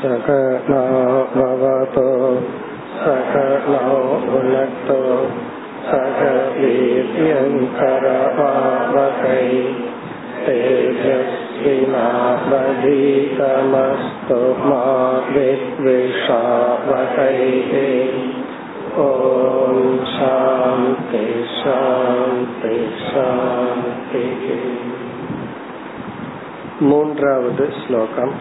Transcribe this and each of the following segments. சகலோ பவதோ சகலோ புனக்தோ சகவீர்யங்கரவாவகை தேஜஸ்வினாவதீதமஸ்து மா வித்விஷாவகை. ஓம் சாந்தி சாந்தி சாந்தி. மூன்றாவது ஸ்லோகம்.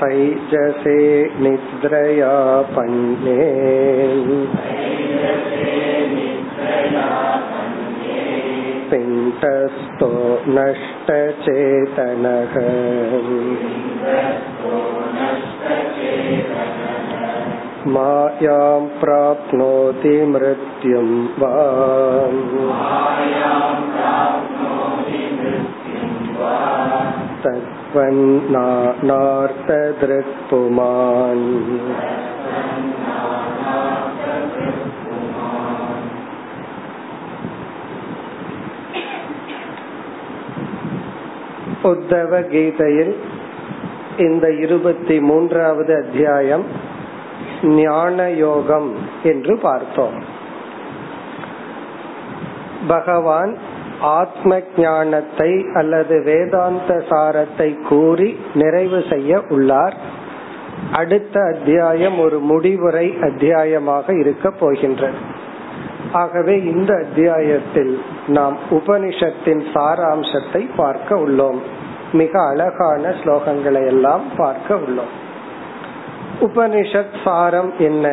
தைஜசே நித்ரயா பன்யே பிண்டஸ்தோ நஷ்டசேதனக மாயாம் ப்ராப்னோதி மிருத்யும் வா. உத்தவ கீதையில் இந்த 23வது அத்தியாயம் ஞான யோகம் என்று பார்த்தோம். பகவான் ஆத்ம ஞானத்தை அல்லது வேதாந்த சாரத்தை கூறி நிறைவு செய்ய உள்ளார். அடுத்த அத்தியாயம் ஒரு முடிவுரை அத்தியாயமாக இருக்க போகின்றது. ஆகவே இந்த அத்தியாயத்தில் நாம் உபனிஷத்தின் சாராம்சத்தை பார்க்க உள்ளோம். மிக அழகான ஸ்லோகங்களை எல்லாம் பார்க்க உள்ளோம். உபனிஷத் சாரம் என்ன,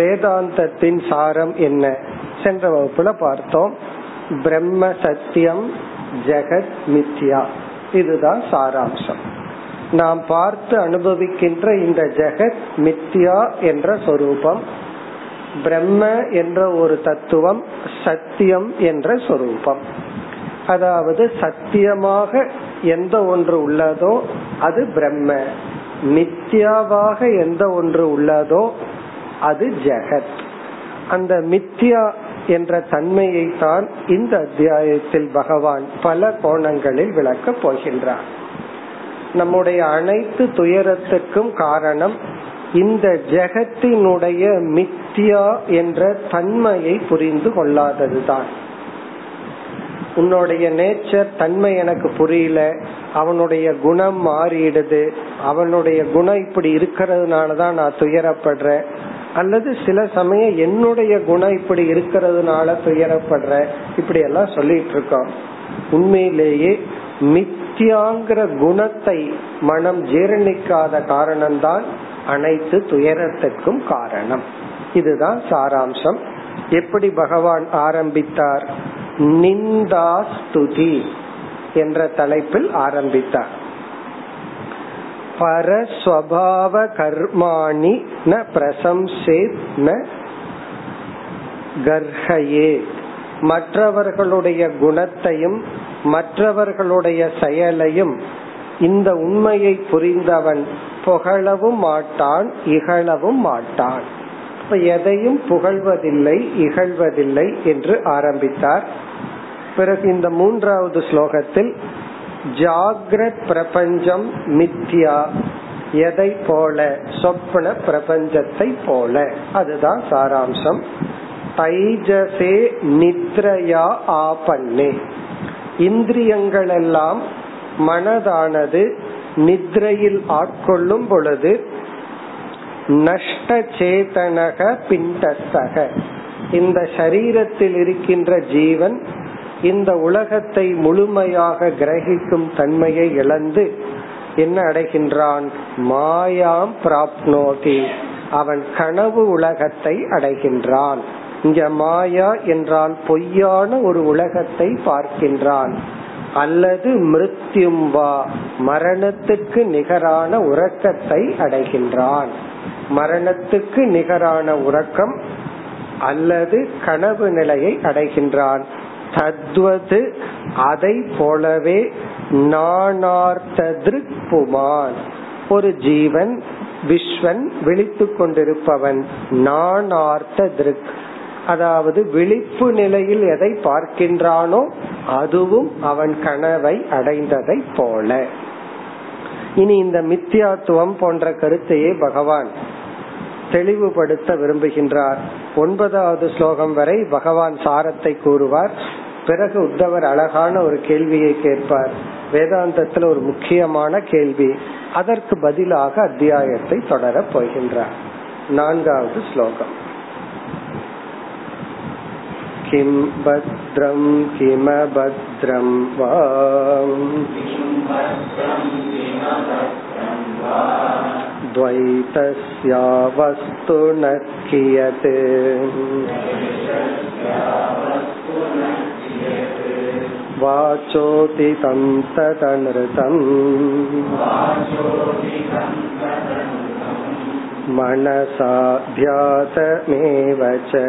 வேதாந்தத்தின் சாரம் என்ன சென்ற வகுப்புல பார்த்தோம். பிரம்ம சத்தியம், ஜெகத் மித்யா, இதுதான் சாராம்சம். நாம் பார்த்து அனுபவிக்கின்ற இந்த ஜெகத் மித்யா என்ற சொரூபம், பிரம்ம என்ற ஒரு தத்துவம், சத்தியம் என்ற சொரூபம். அதாவது சத்தியமாக எந்த ஒன்று உள்ளதோ அது பிரம்ம, மித்யாவாக எந்த ஒன்று உள்ளதோ அது ஜெகத். அந்த மித்யா என்ற தன்மையை தான் இந்த அத்தியாயத்தில் பகவான் பல கோணங்களில் விளக்க போகின்றார். நம்முடைய அனைத்து துயரத்துக்கும் காரணம் இந்த ஜெகத்தினுடைய மித்யா என்ற தன்மையை புரிந்து கொள்ளாததுதான். உன்னுடைய நேச்சர் தன்மை எனக்கு புரியல, அவனுடைய குணம் மாறிடுது, அவனுடைய குணம் இப்படி இருக்கிறதுனாலதான் நான் துயரப்படுறேன், அல்லது சில சமயம் என்னுடைய குணம் இப்படி இருக்கிறதுனால துயரப்படுற, இப்படி எல்லாம் சொல்லிட்டு இருக்கோம். உண்மையிலேயே மித்யாங்கிற குணத்தை மனம் ஜீரணிக்காத காரணம்தான் அனைத்து துயரத்துக்கும் காரணம். இதுதான் சாராம்சம். எப்படி பகவான் ஆரம்பித்தார்? நிந்தா ஸ்துதி என்ற தலைப்பில் ஆரம்பித்தார். பரஸ்வபாவ கர்மாணி ந பிரசம்சேத் ந கர்ஹயேத். மற்றவர்களுடைய குணத்தையும் மற்றவர்களுடைய செயலையும் இந்த உண்மையை புரிந்தவன் புகழவும் மாட்டான் இகழவும் மாட்டான். எதையும் புகழ்வதில்லை இகழ்வதில்லை என்று ஆரம்பித்தார். பிறகு இந்த 3வது ஸ்லோகத்தில் ஜாக்ரத் பிரபஞ்சம் மித்யா, எதை போல? சொப்பன பிரபஞ்சத்தை போல. அதுதான் சாராம்சம். தைஜசே நித்ரயா ஆபன்னே, இந்திரியங்கள் எல்லாம் மனதானது நித்ரையில் ஆட்கொள்ளும் பொழுது நஷ்ட சேதனக பிண்டஸ்தக, இந்த சரீரத்தில் இருக்கின்ற ஜீவன் இந்த உலகத்தை முழுமையாக கிரகிக்கும் தன்மையை இழந்து என்ன அடைகின்றான்? மாயாம் பிராப்னோதி, அவன் கனவு உலகத்தை அடைகின்றான். இங்க மாயா என்றால் பொய்யான ஒரு உலகத்தை பார்க்கின்றான். அல்லது மிருத்யும் வா, மரணத்துக்கு நிகரான உறக்கத்தை அடைகின்றான். மரணத்துக்கு நிகரான உறக்கம் அல்லது கனவு நிலையை அடைகின்றான். தத்வது, அதை போலவே நானார்த்தத்ருக்புமான், ஒரு ஜீவன் விஸ்வன் விழித்துக் கொண்டிருப்பவன். நானார்த்தத்ருக் அதாவது விழிப்பு நிலையில் எதை பார்க்கின்றானோ அதுவும் அவன் கனவை அடைந்ததை போல. இனி இந்த மித்யாத்துவம் போன்ற கருத்தையே பகவான் தெளிவுபடுத்த விரும்புகின்றார். 9வது ஸ்லோகம் வரை பகவான் சாரத்தை கூறுவார். பிறகு உத்தவர் அழகான ஒரு கேள்வியை கேட்பார். வேதாந்தத்தில் ஒரு முக்கியமான கேள்வி. அதற்கு பதிலாக அத்தியாயத்தை தொடரப் போகின்றார். 4வது ஸ்லோகம். கிம் பத்ரம் கிமபத்ரம் வாம் द्वैतस्या वस्तु न कियते वाचोतितं तदनृतं मनसा ध्यातमेव च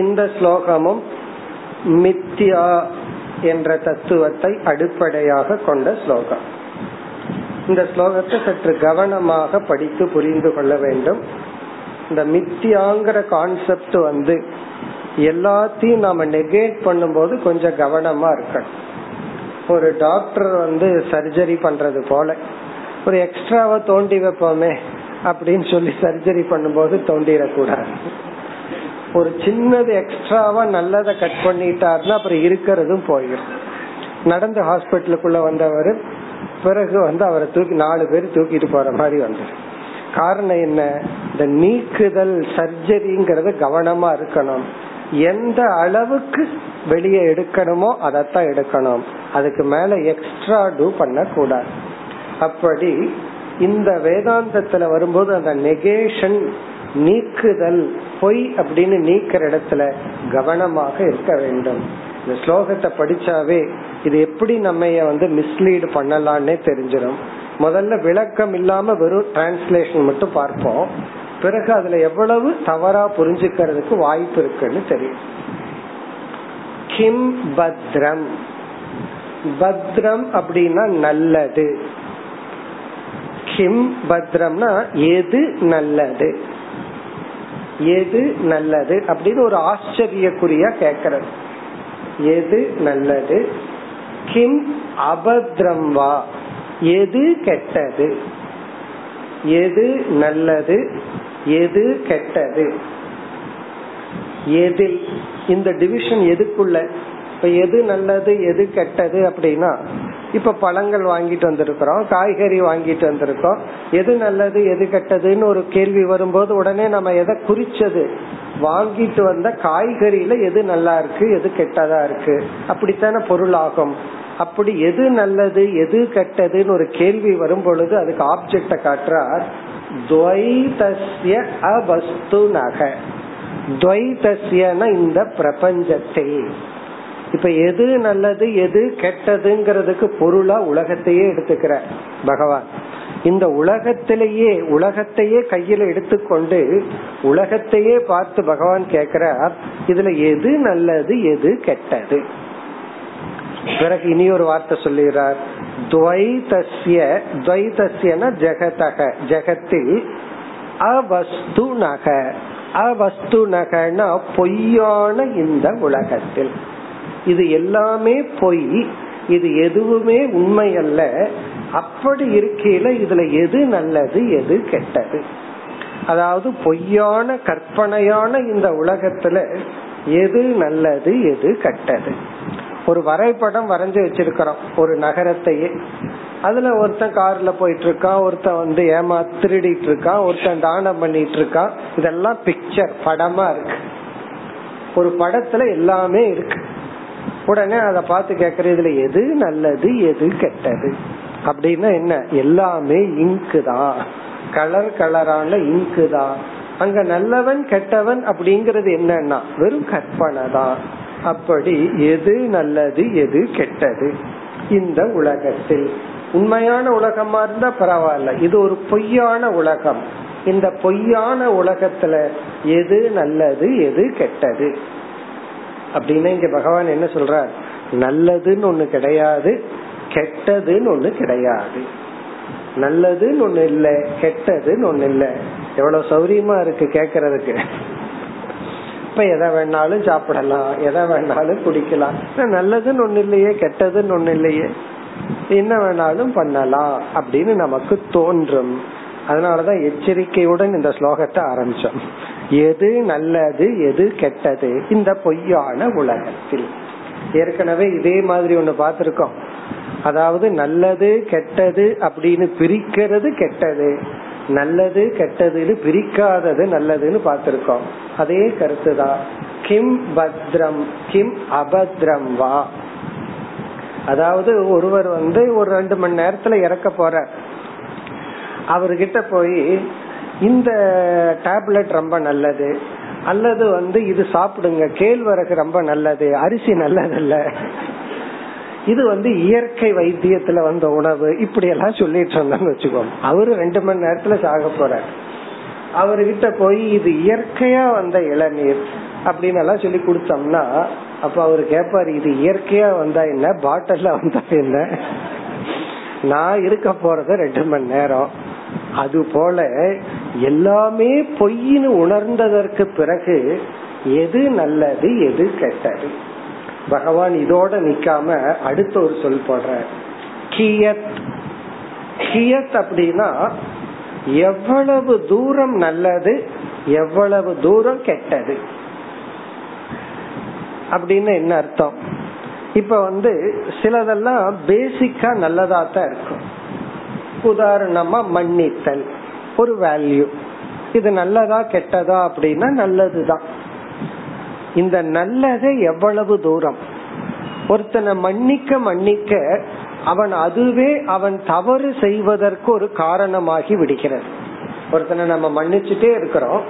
இந்த ஸ்லோகமும் மித்யா என்ற தத்துவத்தை அடிப்படையாக கொண்ட ஸ்லோகம். இந்த ஸ்லோகத்தை சற்று கவனமாக படித்து புரிந்து கொள்ள வேண்டும். இந்த மித்யாங்கிற கான்செப்ட் எல்லாத்தையும் நாம நெகேட் பண்ணும் போது கொஞ்சம் கவனமா இருக்கணும். ஒரு டாக்டர் சர்ஜரி பண்றது போல ஒரு எக்ஸ்ட்ராவா தோண்டி வைப்போமே அப்படின்னு சொல்லி சர்ஜரி பண்ணும் போது தோண்டிடக்கூடாது. ஒரு சின்னது எக்ஸ்ட்ராவா நல்லத கட் பண்ணிட்டாருன்னா அப்புறம் இருக்கிறதும் போயிடும். நடந்து ஹாஸ்பிட்டலுக்குள்ள வந்தவர் பிறகு அவரை தூக்கி 4 பேர் தூக்கிட்டு போற மாதிரி வந்தார். காரணம் என்ன? இந்த நீக்குதல் சர்ஜரிங்கிறது கவனமா இருக்கணும். எந்த அளவுக்கு வெளியே எடுக்கணுமோ அதத்தான் எடுக்கணும். அதுக்கு மேல எக்ஸ்ட்ரா டூ பண்ண கூடாது. அப்படி இந்த வேதாந்தத்துல வரும்போது அந்த நெகேஷன் நீக்குதல் பொய் அப்படின்னு நீக்கிற இடத்துல கவனமாக இருக்க வேண்டும். இந்த ஸ்லோகத்தை படிச்சாவே இது எப்படி நம்ம மிஸ்லீடு பண்ணலாம்னே தெரிஞ்சிடும். முதல்ல விளக்கம் இல்லாம வெறும் டிரான்ஸ்லேஷன் மட்டும் பார்ப்போம். பிறகு அதுல எவ்வளவு தவறா புரிஞ்சுக்கிறதுக்கு வாய்ப்பு இருக்குன்னு தெரியும். கிம் பத்ரம். பத்ரம் அப்படின்னா நல்லது. கிம் பத்ரம்னா எது நல்லது, எது நல்லது அப்படின்னு ஒரு ஆச்சரியக்குரிய கேக்குறது. எது நல்லது? கிம் அபத்ரம் வா, எது கெட்டது? எது நல்லது, எது கெட்டது? எதில் இந்த டிவிஷன் எதுக்குள்ள? இப்ப எது நல்லது எது கெட்டது அப்படின்னா, இப்ப பழங்கள் வாங்கிட்டு வந்திருக்கிறோம், காய்கறி வாங்கிட்டு வந்திருக்கோம். எது நல்லது எது கெட்டதுன்னு ஒரு கேள்வி வரும்போது உடனே நம்ம எதை குறிச்சது? வாங்கிட்டு வந்த காய்கறியில எது நல்லா இருக்கு எது கெட்டதா இருக்கு அப்படித்தான பொருள் ஆகும். அப்படி எது நல்லது எது கெட்டதுன்னு ஒரு கேள்வி வரும் பொழுது அதுக்கு ஆப்ஜெக்ட காட்டுறார். துவைதஸ்ய அவஸ்துநக. துவைதஸ்யனா இந்த பிரபஞ்சத்தை. இப்ப எது நல்லது எது கெட்டதுங்கிறதுக்கு பொருளா உலகத்தையே எடுத்துக்கிற பகவான். இந்த உலகத்திலேயே உலகத்தையே கையில எடுத்துக்கொண்டு உலகத்தையே பார்த்து பகவான் கேக்குறார், இதுல எது நல்லது எது கெட்டது? பிறகு இனி ஒரு வார்த்தை சொல்லுகிறார். துவைதஸ்ய. துவைதஸ்யனா ஜெகதக, ஜெகத்தில் அவஸ்துநக. அவஸ்துநகனா பொய்யான இந்த உலகத்தில். இது எல்லாமே பொய், இது எதுவுமே உண்மை அல்ல. அப்படி இருக்கையில இதுல எது நல்லது எது கெட்டது? அதாவது பொய்யான கற்பனையான இந்த உலகத்துல எது நல்லது எது கெட்டது? ஒரு வரைபடம் வரைஞ்சு வச்சிருக்கிறோம் ஒரு நகரத்தையே. அதுல ஒருத்தன் கார்ல போயிட்டு இருக்கான், ஒருத்தன் ஏமா திருடிட்டு இருக்கான், ஒருத்தன் தானம் பண்ணிட்டு இருக்கான். இதெல்லாம் பிக்சர், படமா இருக்கு. ஒரு படத்துல எல்லாமே இருக்கு. உடனே அத பார்த்து கேக்குற, இதுல எது நல்லது எது கெட்டது அப்படின்னா என்ன? எல்லாமே இங்கு தான், கலர் கலரான இங்கு தான். அங்க நல்லவன் கெட்டவன் அப்படிங்கறது என்னன்னா வெறும் கற்பனை தான். அப்படி எது நல்லது எது கெட்டது இந்த உலகத்தில்? உண்மையான உலகமா இருந்தா பரவாயில்ல, இது ஒரு பொய்யான உலகம். இந்த பொய்யான உலகத்துல எது நல்லது எது கெட்டது அப்படின்னா இங்க பகவான் என்ன சொல்றார்? நல்லதுன்னு ஒண்ணு கிடையாது, கெட்டதுன்னு ஒண்ணு கிடையாது. நல்லதுன்னு ஒண்ணு இல்ல, கெட்டதுன்னு ஒண்ணு இல்ல. எவ்வளவு சௌரியமா இருக்கு கேக்குறதுக்கு. அப்ப எதை வேணாலும் சாப்பிடலாம், எதை வேணாலும் குடிக்கலாம், நல்லதுன்னு ஒண்ணு இல்லையே, கெட்டதுன்னு ஒண்ணு இல்லையே, என்ன வேணாலும் பண்ணலாம் அப்படின்னு நமக்கு தோன்றும். அதனாலதான் எச்சரிக்கையுடன் இந்த ஸ்லோகத்தை ஆரம்பிச்சோம். எது நல்லது எது கெட்டது இந்த பொய்யான உலகத்தில். ஏற்கனவே இதே மாதிரி ஒண்ணு பார்த்திருக்கோம். அதாவது நல்லது கெட்டது அப்படின்னு பிரிக்கிறது கெட்டது, நல்லது கெட்டதுன்னு பிரிக்காதது நல்லதுன்னு பார்த்திருக்கோம். அதே கருத்துதான். கிம் பத்ரம் கிம் அபத்ரம் வா, அதாவது ஒருவர் ஒரு 2 மணி நேரத்துல இறக்க போற, அவர்கிட்ட போய் இந்த டேப்லெட் ரொம்ப நல்லது, அல்லது இது சாப்பிடுங்க, கேழ்வரகு ரொம்ப நல்லது, அரிசி நல்லதில்ல, இது இயற்கை வைத்தியத்துல வந்த உணவு, இப்படி எல்லாம் சொல்லிட்டு சொன்னு வச்சுக்கோங்க. அவரு 2 மணி நேரத்துல சாக போறார். அவர்கிட்ட போய் இது இயற்கையா வந்த இளநீர் அப்படின்னு எல்லாம் சொல்லி கொடுத்தோம்னா அப்ப அவரு கேப்பாரு, இது இயற்கையா வந்தா என்ன, பாட்டில வந்தா என்ன, நான் இருக்க போறது 2 மணி நேரம். அது போல எல்லாமே பொய்னு உணர்ந்ததற்கு பிறகு எது நல்லது எது கெட்டது. பகவான் இதோட நிக்காம அடுத்த ஒரு சொல் போடுற, கியத். கியத் அப்படின்னா எவ்வளவு தூரம் நல்லது எவ்வளவு தூரம் கெட்டது அப்படின்னு என்ன அர்த்தம். இப்ப சிலதெல்லாம் பேசிக்கா நல்லதா தான் இருக்கும். உதாரணமா மன்னித்தல் ஒரு வேல்யூ. இது நல்லதா கெட்டதா அப்படின்னா நல்லதுதான். இந்த நல்லது எவ்வளவு தூரம், ஒருத்தனை மன்னிக்க மன்னிக்க அவன் அதுவே அவன் தவறு செய்வதற்கு ஒரு காரணமாகி விடுகிறது. ஒருத்தனை நம்ம மன்னிச்சுட்டே இருக்கிறோம்,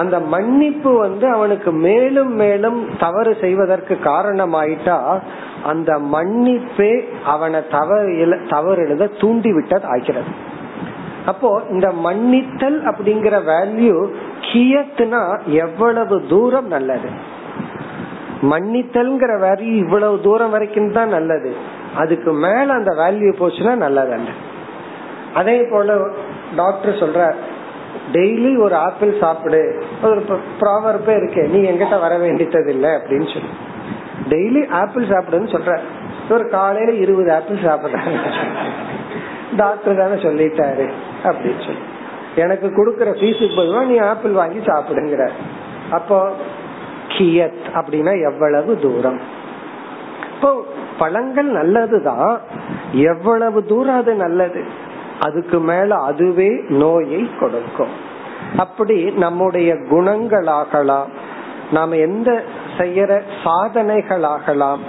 அந்த மன்னிப்பு அவனுக்கு மேலும் மேலும் தவறு செய்வதற்கு காரணமாயிட்டா அந்த மன்னிப்பே அவனை தவறு எழுத தூண்டி விட்டது ஆகிறது. அப்போ இந்த மன்னித்தல் அப்படிங்கிற வேல்யூ கியத்துனா எவ்வளவு தூரம் நல்லது. மன்னித்தல்ங்கிற வேல்யூ இவ்வளவு தூரம் வரைக்கும் தான் நல்லது, அதுக்கு மேல அந்த வேல்யூ போச்சுன்னா நல்லதல்ல. அதே போல டாக்டர் சொல்ற டெய்லி ஒரு ஆப்பிள் சாப்பிடு, ஒரு ப்ராவர்பே இருக்கே, நீ எங்கிட்ட வர வேண்டியது இல்லை அப்படின்னு சொல்லி டெய்லி ஆப்பிள் சாப்பிடுன்னு சொல்ற. ஒரு காலையில 20 ஆப்பிள் சாப்பிடுறாங்க, டாக்டர் தானே சொல்லிட்டாரு அப்படின்னு சொல்லி எனக்கு கொடுக்கற ஃபீஸுக்கு பதிலாக நீ ஆப்பிள் வாங்கி சாப்பிடுங்கிற. அப்போ கியத் அப்படின்னா எவ்வளவு தூரம். இப்போ பழங்கள் நல்லதுதான், எவ்வளவு தூரம் அது நல்லது, அதுக்கு மேல அதுவே நோயை கொடுக்கும். அப்படி நம்முடைய குணங்களாகலாம், நாம் எந்த செய்யற சாதனைகளாகலாம்,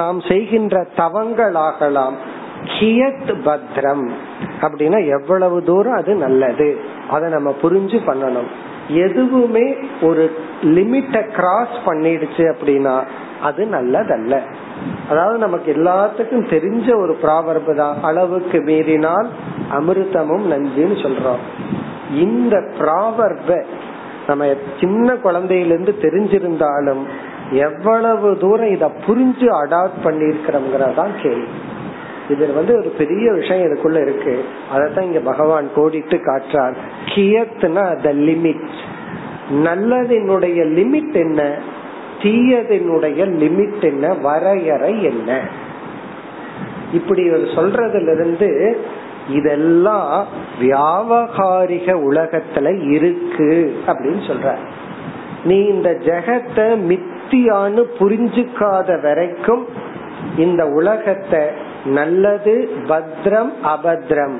நாம் செய்கின்ற தவங்களாகலாம் கியத் பத்ரம் அப்படின்னா எவ்வளவு தூரம் அது நல்லது, அதை நம்ம புரிஞ்சு பண்ணணும். எதுவுமே ஒரு லிமிட்டை கிராஸ் பண்ணிடுச்சு அப்படின்னா அது நல்லதல்ல. அதாவது நமக்கு எல்லாத்துக்கும் தெரிஞ்ச ஒரு ப்ராவர்பு தான், அளவுக்கு மீறினால் அமிர்தமும் நஞ்சுன்னு சொல்றோம். இந்த ப்ராவர்பை நம்ம சின்ன குழந்தையிலிருந்து தெரிஞ்சிருந்தாலும் எவ்வளவு தூரம் இத புரிஞ்சு அடாப்ட் பண்ணிருக்கிறோம்ங்கறதான் கேள்வி. இது ஒரு பெரிய விஷயம் இதுக்குள்ள இருக்கு. அதத்தான் இங்க பகவான் கோடிட்டு காட்டுறார். கியத்னா தி லிமிட், நல்லதினுடைய லிமிட் என்ன, தீயதினுடைய லிமிட் என்ன, வரையறை என்ன. இப்படி சொல்றதுல இருந்து இதெல்லாம் வியாவகாரிக உலகத்துல இருக்கு அப்படின்னு சொல்ற. நீ இந்த ஜெகத்தை மித்தியான்னு புரிஞ்சுக்காத வரைக்கும் இந்த உலகத்தை நல்லது பத்ரம் அபத்ரம்,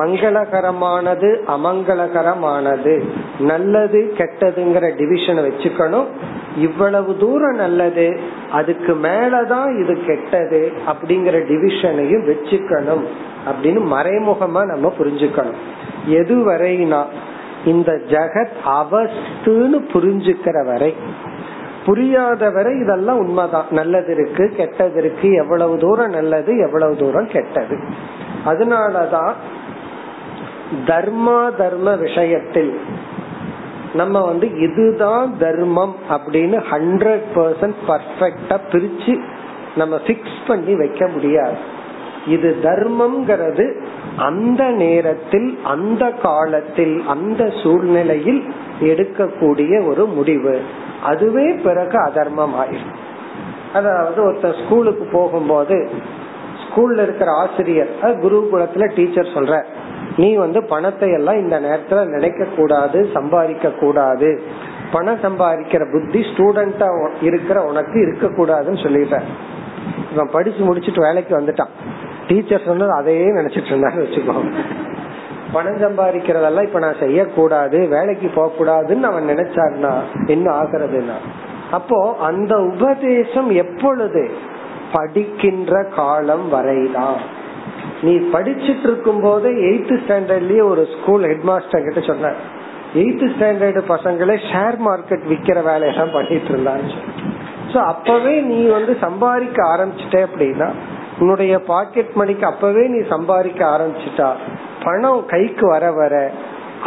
மங்களகரமானது அமங்கலகரமானது, நல்லது கெட்டதுங்கிற டிவிஷனை வச்சுக்கணும். இவ்வளவு தூரம் நல்லது, அதுக்கு மேலதான் இது கெட்டது அப்படிங்கிற டிவிஷனையும் வச்சுக்கணும் அப்படின்னு மறைமுகமா நம்ம புரிஞ்சுக்கணும். எதுவரைனா இந்த ஜெகத் அவஸ்துன்னு புரிஞ்சுக்கிற வரை, புரியாதவரை இதெல்லாம் உண்மைதான், நல்லது இருக்கு கெட்டது இருக்கு, எவ்வளவு தூரம் நல்லது எவ்வளவு தூரம் கெட்டது. அதனாலதான் தர்மா தர்ம விஷயத்தில் நம்ம இதுதான் தர்மம் அப்படின்னு 100% பர்ஃபெக்டா பிரிச்சு நம்ம ஃபிக்ஸ் பண்ணி வைக்க முடியாது. இது தர்மம்ங்கிறது அந்த நேரத்தில் அந்த காலத்தில் அந்த சூழ்நிலையில் எடுக்கக்கூடிய ஒரு முடிவு. அதுவே பிறகு அதர்மம் ஆயிடும். அதாவது ஒருத்தர் ஸ்கூலுக்கு போகும்போது ஸ்கூல்ல இருக்கிற ஆசிரியர் குருகுலத்துல டீச்சர் சொல்ற நீ பணத்தை எல்லாம் இந்த நேரத்துல நினைக்க கூடாது, சம்பாதிக்க கூடாது, பணம் சம்பாதிக்கிற புத்தி ஸ்டூடெண்டா இருக்கிற உனக்கு இருக்க கூடாதுன்னு சொல்லிடுற. இவன் படிச்சு முடிச்சுட்டு வேலைக்கு வந்துட்டான், டீச்சர் சொன்னது அதையே நினைச்சிட்டு இருந்தான்னு வச்சுக்கோ. பணம் சம்பாதிக்கிறதெல்லாம் இப்ப நான் செய்யக்கூடாது, வேலைக்கு போக கூடாதுன்னு அவன் நினைச்சான்னா என்ன ஆகுறதுன்னா, அப்போ அந்த உபதேசம் எப்பொழுது படிக்கின்ற காலம் வரைதான். நீ படிச்சுட்டு இருக்கும் போது 8th ஸ்டாண்டர்ட்லயே ஒரு ஸ்கூல் ஹெட் மாஸ்டர் கிட்ட சொன்ன 8th ஸ்டாண்டர்ட் பசங்களே ஷேர் மார்க்கெட் விக்கிற வேலையெல்லாம் பண்ணிட்டு இருந்தாங்க. சோ அப்பவே நீ சம்பாதிக்க ஆரம்பிச்சிட்ட அப்படின்னா உன்னுடைய பாக்கெட் மணிக்கு அப்பவே நீ சம்பாதிக்க ஆரம்பிச்சுட்டா பணம் கைக்கு வர வர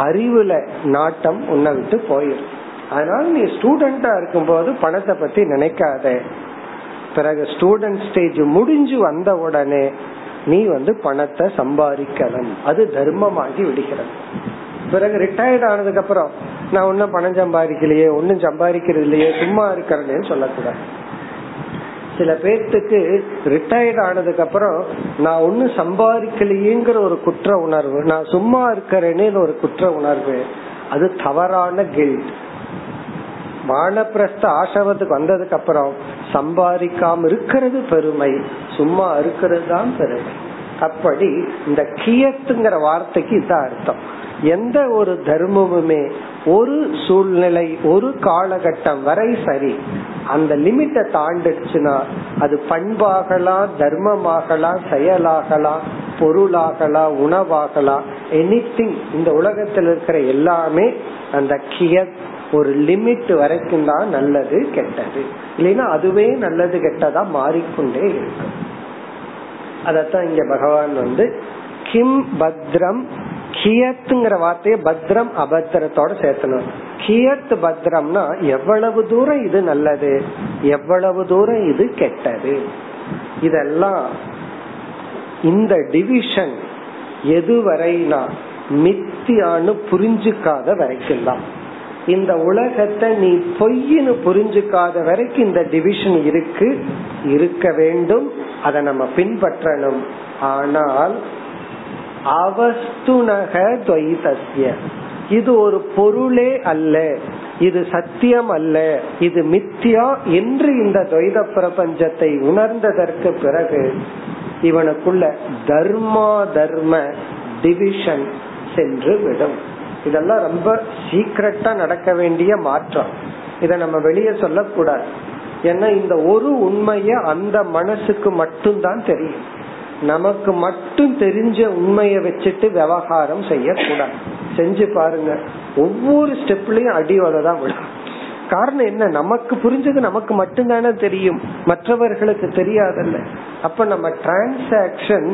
அறிவுல நாட்டம் உன்னை விட்டு போயிடும். அதனால நீ ஸ்டூடெண்டா இருக்கும் போது பணத்தை பத்தி நினைக்காத. பிறகு ஸ்டூடெண்ட் ஸ்டேஜ் முடிஞ்சு வந்த உடனே நீ பணத்தை சம்பாதிக்கணும், அது தர்மமாகி விடுகிறது. பிறகு ரிட்டையர்ட் ஆனதுக்கு அப்புறம் நான் ஒன்னும் பணம் சம்பாதிக்கலையே, ஒன்னும் சம்பாதிக்கிறது இல்லையே, சும்மா இருக்கிறேன்னு சொல்லக்கூடாது. சில பேர்த்துக்கு ரிட்டையர்ட் ஆனதுக்கு அப்புறம் நான் ஒன்னும் சம்பாதிக்கலையேங்கிற ஒரு குற்ற உணர்வு, நான் சும்மா இருக்கிறேன்னு ஒரு குற்ற உணர்வு, அது தவறான கில்ட். வானப்பிரஸ்த ஆசிரமத்துக்கு வந்ததுக்கு அப்புறம் சம்பாதிக்காம இருக்கிறது பெருமை, சும்மா இருக்கிறது தான் பெருமை. அப்படி இந்த கியத்துங்கிற வார்த்தைக்கு இதான் அர்த்தம். எந்த ஒரு தர்மமுமே ஒரு சூழ்நிலை ஒரு காலகட்டம் வரை சரி, அந்த லிமிட்டை தாண்டிடுச்சுன்னா அது பண்பாகலாம், தர்மமாகலாம், செயலாகலாம், பொருளாகலாம், உணவாகலாம், எனிதிங். இந்த உலகத்தில் இருக்கிற எல்லாமே அந்த கியத் ஒரு லிமிட் வரைக்கும் தான் நல்லது கெட்டது, இல்லைன்னா அதுவே நல்லது கெட்டதா மாறிக்கொண்டே இருக்கும். அதத்தான் இங்க பகவான் கிம் பத்ரம் கியத்துங்கிற வார்த்தையை பத்ரம் அபத்திரத்தோட சேர்த்தணும். கியத் பத்ரம்னா எவ்வளவு தூரம் இது நல்லது, எவ்வளவு தூரம் இது கெட்டது, இதெல்லாம் இந்த டிவிஷன் எதுவரைனா மித்தியானு புரிஞ்சுக்காத வரைக்கும் தான். இந்த உலகத்தை நீ பொய்னு புரிஞ்சுக்காத வரைக்கும் இந்த டிவிஷன் இருக்க வேண்டும், அதை நம்ம பின்பற்றணும். ஆனால் அவஸ்துநக துவைதஸ்ய இது ஒரு பொருளே அல்ல, இது சத்தியம் அல்ல, இது மித்யா என்று இந்த துவைத பிரபஞ்சத்தை உணர்ந்ததற்கு பிறகு இவனுக்குள்ள தர்மா தர்ம டிவிஷன் சென்று விடும். இதெல்லாம் ரொம்ப சீக்கிரட்டா நடக்க வேண்டிய மாற்றம், இத நம்ம வெளியே சொல்லக்கூடாது. ஏன்னா இந்த ஒரு உண்மைய அந்த மனசுக்கு மட்டும் தான் தெரியும், நமக்கு மட்டும் தெரிஞ்ச உண்மைய வச்சுட்டு விவகாரம் செய்யக்கூடாது. செஞ்சு பாருங்க, ஒவ்வொரு ஸ்டெப்லயும் அடியோடதான் விடும். காரணம் என்ன, நமக்கு புரிஞ்சது நமக்கு மட்டும்தானே தெரியும், மற்றவர்களுக்கு தெரியாதல்ல. அப்ப நம்ம டிரான்சாக்சன்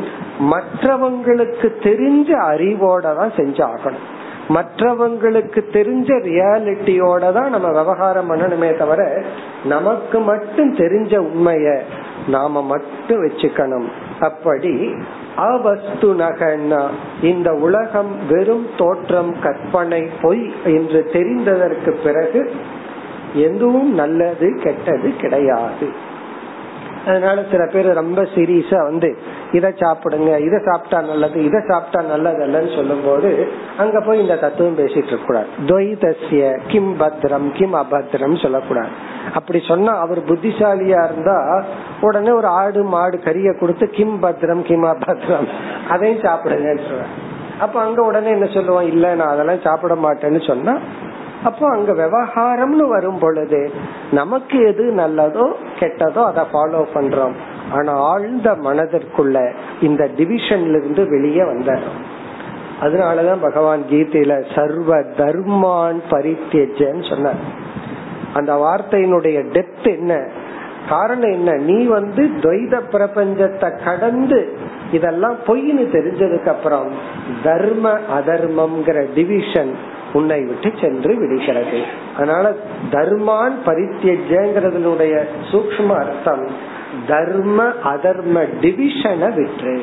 மற்றவங்களுக்கு தெரிஞ்ச அறிவோட தான் செஞ்சாகணும், மற்றவங்களுக்கு தெரிஞ்ச ரியாலிட்டியோட தான் நம்ம விவகாரம் பண்ணணுமே தவிர நமக்கு மட்டும் தெரிஞ்ச உண்மைய நாம மட்டும் வச்சுக்கணும். அப்படி அவஸ்துநகன்னா இந்த உலகம் வெறும் தோற்றம், கற்பனை, பொய் என்று தெரிந்ததற்கு பிறகு எதுவும் நல்லது கெட்டது கிடையாது. அதனால சில பேர் ரொம்ப சீரியஸா இத சாப்பிடுங்க, இத சாப்பிட்டா நல்லது, இத சாப்பிட்டா நல்லது இல்லன்னு சொல்லும் போது அங்க போய் இந்த தத்துவம் பேசிட்டு இருக்க கூடாது. துவைதஸ்ய கிம் பத்ரம் கிம் அபத்ரம் சொல்லக்கூடாது. அப்படி சொன்னா அவர் புத்திசாலியா இருந்தா உடனே ஒரு ஆடு மாடு கறிய கொடுத்து கிம் பத்ரம் கிம் அபத்ரம் அதையும் சாப்பிடுங்கன்னு சொல்றாரு. அப்ப அங்க உடனே என்ன சொல்லுவான், இல்ல நான் அதெல்லாம் சாப்பிட மாட்டேன்னு சொன்னா அப்போ அங்க விவகாரம்னு வரும் பொழுது நமக்கு எது நல்லதோ கெட்டதோ அதை ஃபாலோ பண்றோம். ஆனா ஆழ்ந்த மனதிற்குள்ள இந்த டிவிஷன்ல இருந்து வெளியே வந்துடும். அதனாலதான் பகவான் கீதையில சர்வ தர்மான் பரித்யஜன்னு சொன்னார். அந்த வார்த்தையினுடைய டெப்த் என்ன, காரணம் என்ன, நீ துவைத பிரபஞ்சத்தை கடந்து இதெல்லாம் பொய்னு தெரிஞ்சதுக்கு அப்புறம் தர்ம அதர்மம்ங்கிற டிவிஷன் உன்னை விட்டு சென்று விடுகிறது. அதனால தர்மான் பரித்யஜங்கிறதுனுடைய சூக்ஷ்ம அர்த்தம் தர்ம அதர்ம டிவிஷனை விட்டு,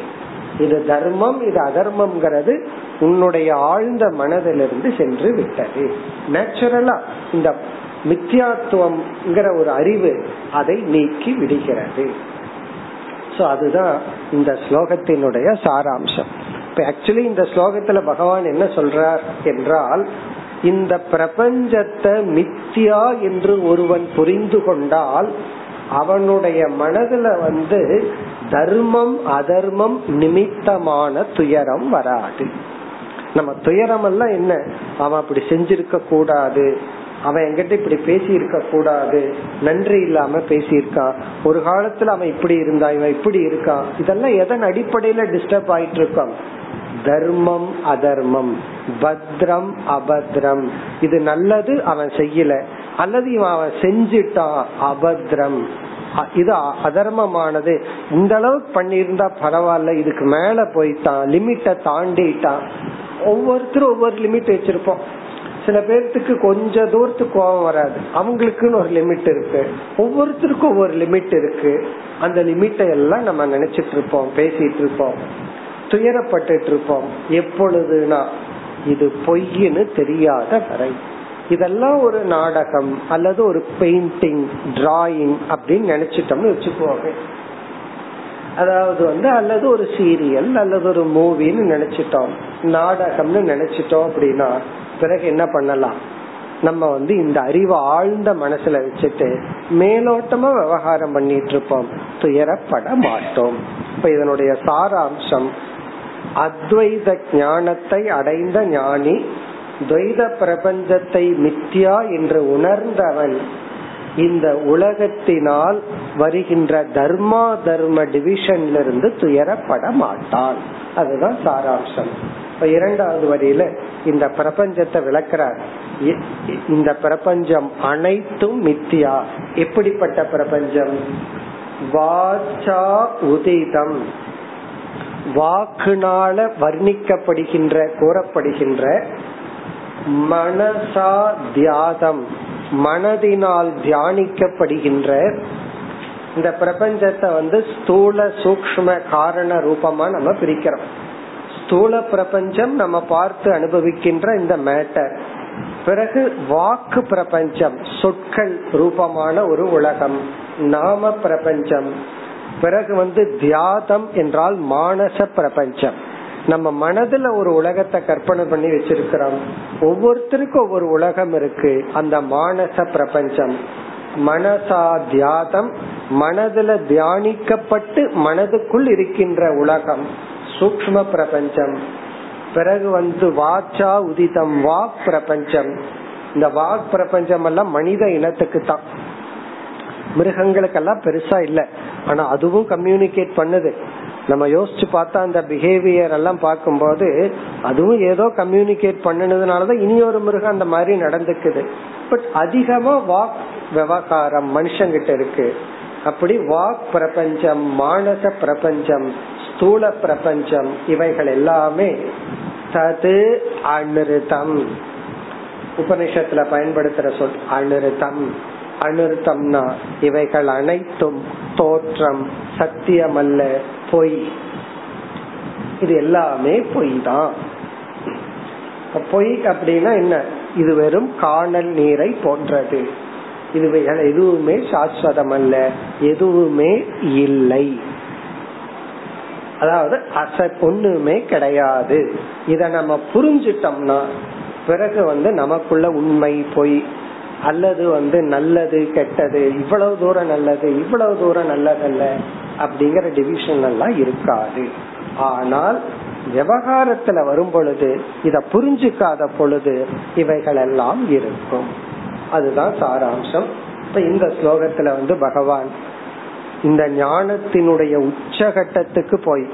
இது தர்மம் இது அதர்மம்ங்கிறது உன்னுடைய ஆழ்ந்த மனதிலிருந்து சென்று விட்டது. நேச்சுரலா இந்த மித்யாத்துவம்ங்கிற ஒரு அறிவு அதை நீக்கி விடுகிறது. சோ அதுதான் இந்த ஸ்லோகத்தினுடைய சாராம்சம். இப்ப ஆக்சுவலி இந்த ஸ்லோகத்துல பகவான் என்ன சொல்றார் என்றால், இந்த பிரபஞ்சத்தை மித்யா என்று ஒருவன் புரிந்து கொண்டால் அவனுடைய மனதுல தர்மம் அதர்மம் நிமித்தமான துயரம் வராது. நம்ம துயரம் எல்லாம் என்ன, அவன் அப்படி செஞ்சிருக்க கூடாது, அவன் என்கிட்ட இப்படி பேசி இருக்க கூடாது, நன்றி இல்லாம பேசியிருக்கான், ஒரு காலத்துல அவன் இப்படி இருந்தா, இவன் இப்படி இருக்கான், இதெல்லாம் எதன் அடிப்படையில டிஸ்டர்ப் ஆயிட்டு இருக்கான்? தர்மம் அதர்மம், பத்ரம் அபத்ரம், இது நல்லது அவன் செய்யல, அல்லது இவன் அவன் செஞ்சிட்டான் அபத்ரம், இது அதர்மமானது, இந்த அளவுக்கு பண்ணிருந்தா பரவாயில்ல, இதுக்கு மேல போயிட்டான், லிமிட்ட தாண்டிட்டான். ஒவ்வொருத்தரும் ஒவ்வொரு லிமிட் வச்சிருப்போம். சில பேர்த்துக்கு கொஞ்ச தூரத்துக்கு கோபம் வராது, அவங்களுக்குன்னு ஒரு லிமிட் இருக்கு, ஒவ்வொருத்தருக்கும் ஒவ்வொரு லிமிட் இருக்கு. அந்த லிமிட்டை எல்லாம் நம்ம நினைச்சிட்டு இருப்போம், பேசிட்டு இருப்போம், துயரப்பட்டு இருப்போம். எப்பொழுதுனா இது பொய்னு தெரியாத வரை. இதெல்லாம் ஒரு நாடகம் அல்லது ஒரு பெயிண்டிங், டிராயிங் அப்படின்னு நினைச்சிட்டோம்னு வச்சுக்கோங்க. அதாவது அல்லது ஒரு சீரியல் அல்லது ஒரு மூவின்னு நினைச்சிட்டோம், நாடகம்னு நினைச்சிட்டோம் அப்படின்னா பிறகு என்ன பண்ணலாம்? நம்ம இந்த அறிவை ஆழ்ந்த மனசுல வச்சுட்டு மேலோட்டமா விவகாரம் பண்ணிட்டு இருப்போம், துயரப்பட மாட்டோம். இப்ப இதனுடைய சாராம்சம், அத்வைத ஞானத்தை அடைந்த ஞானி, துவைத பிரபஞ்சத்தை மித்யா என்று உணர்ந்தவன், இந்த உலகத்தினால் வருகின்ற தர்மா தர்ம டிவிஷன்ல இருந்து துயரப்பட மாட்டான். அதுதான் சாராம்சம். இப்ப இரண்டாவது வரியில இந்த பிரபஞ்சத்தை விளக்கிறார். இந்த பிரபஞ்சம் அனைத்தும் மித்யா. எப்படிப்பட்ட பிரபஞ்சம்? வாச்சா உதிதம், வாக்குனால வர்ணிக்கப்படுகின்ற கூறப்படுகின்ற, மனசா தியாதம், மனதினால் தியானிக்கப்படுகின்ற. இந்த பிரபஞ்சத்தை ஸ்தூல சூக்ஷ்ம காரண ரூபமா நம்ம பிரிக்கிறோம். ஸ்தூல பிரபஞ்சம் நம்ம பார்த்து அனுபவிக்கின்ற இந்த மேட்டர், பிறகு வாக்கு பிரபஞ்சம் சொற்கள் ரூபமான ஒரு உலகம், நாம பிரபஞ்சம், பிறகு தியாதம் என்றால் மானச பிரபஞ்சம். நம்ம மனதுல ஒரு உலகத்தை கற்பனை பண்ணி வச்சிருக்கிறோம், ஒவ்வொருத்தருக்கும் ஒவ்வொரு உலகம் இருக்கு. அந்த மானச பிரபஞ்சம், மனசா தியாதம், மனதுல தியானிக்கப்பட்டு மனதுக்குள் இருக்கின்ற உலகம் சூக்ஷ்ம பிரபஞ்சம். பிறகு வாச்சா உதிதம், வாக் பிரபஞ்சம். இந்த வாக் பிரபஞ்சம் எல்லாம் மனித இனத்துக்கு தான், மிருகங்களுக்கெல்லாம் பெருசா இல்ல, ஆனா அதுவும் கம்யூனிகேட் பண்ணுது. நம்ம யோசிச்சு பார்த்தா அந்த பிஹேவியர் எல்லாம் பார்க்கும்போது அதுவும் ஏதோ கம்யூனிகேட் பண்ணதுனாலதான் இனி ஒரு மிருகம் அந்த மாதிரி நடந்துக்குது. பட் அதிகமா வாக் விவகாரம் மனுஷங்கிட்ட இருக்கு. அப்படி வாக் பிரபஞ்சம், மானச பிரபஞ்சம், ஸ்தூல பிரபஞ்சம், இவைகள் எல்லாமே தது அநிருத்தம். உபனிஷத்துல பயன்படுத்துற சொல் அநிருத்தம். அநிருத்தம்னா இவைகள் அனைத்தும் தோற்றம், சத்தியமல்ல, பொய். இது எல்லாமே பொய் தான். பொய் அப்படின்னா என்ன? இது வெறும் காணல் நீரை போன்றது, இது எதுவுமே சாஸ்வதம் அல்ல, எதுவுமே இல்லை, அதாவது அசத் ஒண்ணுமே கிடையாது. இத நம்ம புரிஞ்சிட்டோம்னா பிறகு நமக்குள்ள உண்மை பொய் அல்லது நல்லது கெட்டது, இவ்வளவு தூரம் நல்லது இவ்வளவு தூரம் நல்லதல்ல அப்படிங்கிற டிவிஷன் எல்லாம் இருக்காது. ஆனால் விவகாரத்துல வரும் பொழுது, இத புரிஞ்சுக்காத பொழுது இவைகள் எல்லாம் இருக்கும். அதுதான் சாராம்சம். இப்ப இந்த ஸ்லோகத்துல பகவான் இந்த ஞானத்தினுடைய உச்சகட்டத்துக்கு போய்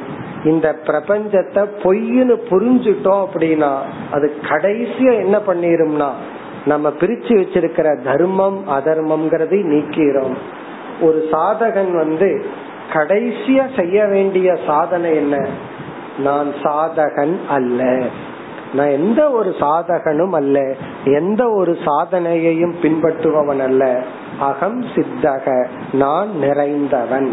இந்த பிரபஞ்சத்தை பொய்ன்னு புரிஞ்சுட்டோம் அப்படின்னா அது கடைசியா என்ன பண்ணிரும்னா, நம்ம பிரிச்சு வச்சிருக்கிற தர்மம் அதர்மம்ங்கிறதை நீக்கிறோம். ஒரு சாதகன் கடைசியா செய்ய வேண்டிய சாதனை என்ன? நான் சாதகன் அல்ல, நான் எந்த ஒரு சாதகனும் அல்ல, எந்த ஒரு சாதனையையும் பின்பற்றுபவன் அல்ல, அகம் சித்தக, நான் நிறைந்தவன்.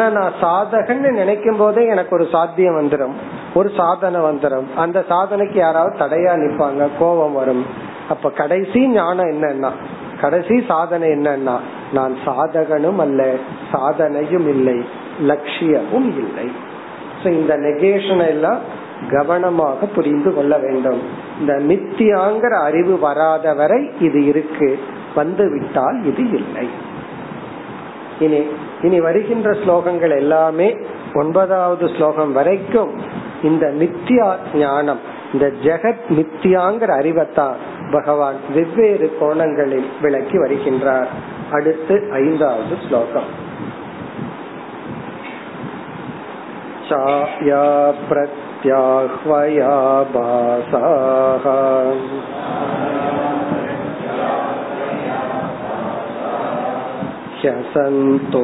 நான் சாதகன்னு நினைக்கும் போதே எனக்கு ஒரு சாத்தியம் வந்துடும், ஒரு சாதனை வந்துடும், அந்த சாதனைக்கு யாராவது தடையா நிப்பாங்க, கோபம் வரும். அப்ப கடைசி ஞானம் என்னன்னா கடைசி சாதனை என்னன்னா, நான் சாதகனும் அல்ல, சாதனையும் இல்லை, லட்சியமும் இல்லை. இந்த நெகேஷனை எல்லாம் கவனமாக புரிந்து கொள்ள வேண்டும். இந்த மித்தியாங்கிற அறிவு வராத வரை இது இருக்கு, வந்து விட்டால் இது இல்லை. இனி வருகின்ற ஸ்லோகங்கள் எல்லாமே 9வது ஸ்லோகம் வரைக்கும் இந்த மித்தியா ஞானம், இந்த ஜெகத் மித்தியாங்கிற அறிவைத்தான் பகவான் வெவ்வேறு கோணங்களில் விளக்கி வருகின்றார். அடுத்து 5வது ஸ்லோகம். சாயா பிரத்யாஹ்வயா பாசாஹ யசந்தோப்யர்த்தகாரிணக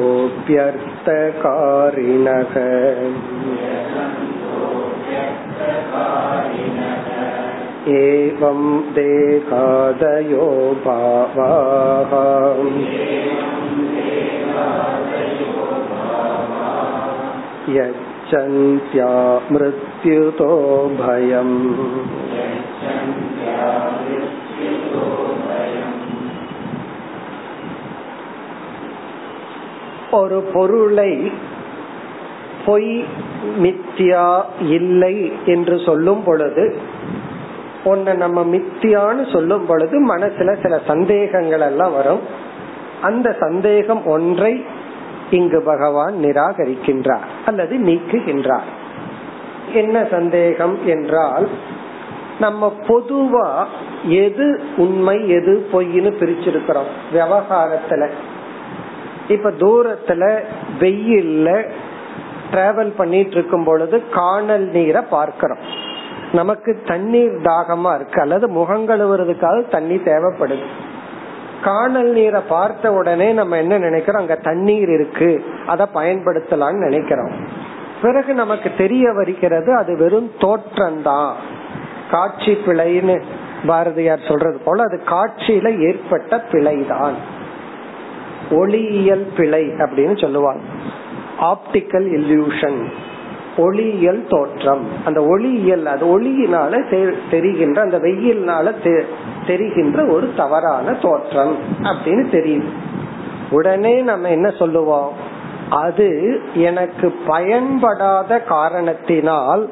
ஏவம் தேகாதயோ பாவாஹ யச்சந்த்யா மிருத்யுதோ பயம். ஒரு பொருளை பொய், மித்தியா, இல்லை என்று சொல்லும் பொழுது, ஒன்ன நம்ம மித்தியான்னு சொல்லும் பொழுது மனசுல சில சந்தேகங்கள் எல்லாம் வரும். அந்த சந்தேகம் ஒன்றை இங்கு பகவான் நிராகரிக்கின்றார் அல்லது நீக்குகின்றார். என்ன சந்தேகம் என்றால், நம்ம பொதுவா எது உண்மை எது பொய்னு பிரிச்சிருக்கிறோம் விவகாரத்துல. இப்ப தூரத்துல வெயில்ல டிராவல் பண்ணிட்டு இருக்கும் பொழுது காணல் நீரை பார்க்கிறோம். நமக்கு தண்ணீர் தாகமா இருக்கு அல்லது முகம் கழுவுறதுக்காக தண்ணி தேவைப்படுது. காணல் நீரை பார்த்த உடனே நம்ம என்ன நினைக்கிறோம், அங்க தண்ணீர் இருக்கு, அதை பயன்படுத்தலாம்னு நினைக்கிறோம். பிறகு நமக்கு தெரிய வருகிறது அது வெறும் தோற்றம்தான், காட்சி பிழைன்னு பாரதியார் சொல்றது போல அது காட்சியில ஏற்பட்ட பிழைதான், ஒளியியல் பிழை அப்படின்னு சொல்லுவாங்க, ஆப்டிக்கல் இல்யூஷன், ஒளியியல் தோற்றம். அந்த ஒளியியல், அது ஒளியினால தெரிகின்ற, அந்த வெயில்னால தெரிகின்ற ஒரு தவறான தோற்றம் அப்படின்னு தெரியும். உடனே நம்ம என்ன சொல்லுவோம், அது எனக்கு பயன்படாத காரணத்தினால்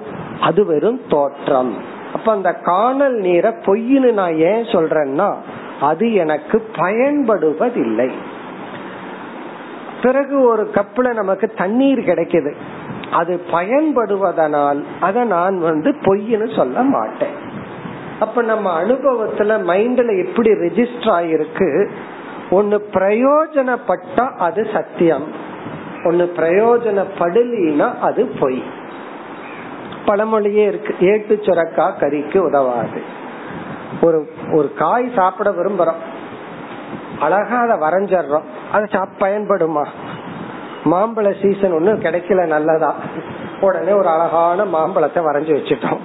அது வெறும் தோற்றம். அப்ப அந்த காணல் நீரை பொய்னு நான் ஏன் சொல்றேன்னா, அது எனக்கு பயன்படுவதில்லை. பிறகு ஒரு கப்புல நமக்கு தண்ணீர் கிடைக்குது, அது பயன்படுவதனால் அத நான் பொய்னு சொல்ல மாட்டேன். அப்ப நம்ம அனுபவத்துல மைண்ட்ல எப்படி ரெஜிஸ்டர் ஆயிருக்கு, ஒன்னு பிரயோஜனப்பட்டா அது சத்தியம், ஒன்னு பிரயோஜனப்படலினா அது பொய். பழமொழியே இருக்கு, ஏட்டு சுரக்கா கறிக்கு உதவாது. ஒரு காய் சாப்பிட விரும்புறோம், அழகா அதை வரைஞ்சிடறோம், அது பயன்படுமா? மாம்பழ சீசன் ஒண்ணு கிடைக்கல நல்லதா, உடனே ஒரு அழகான மாம்பழத்தை வரைஞ்சி வச்சுட்டோம்,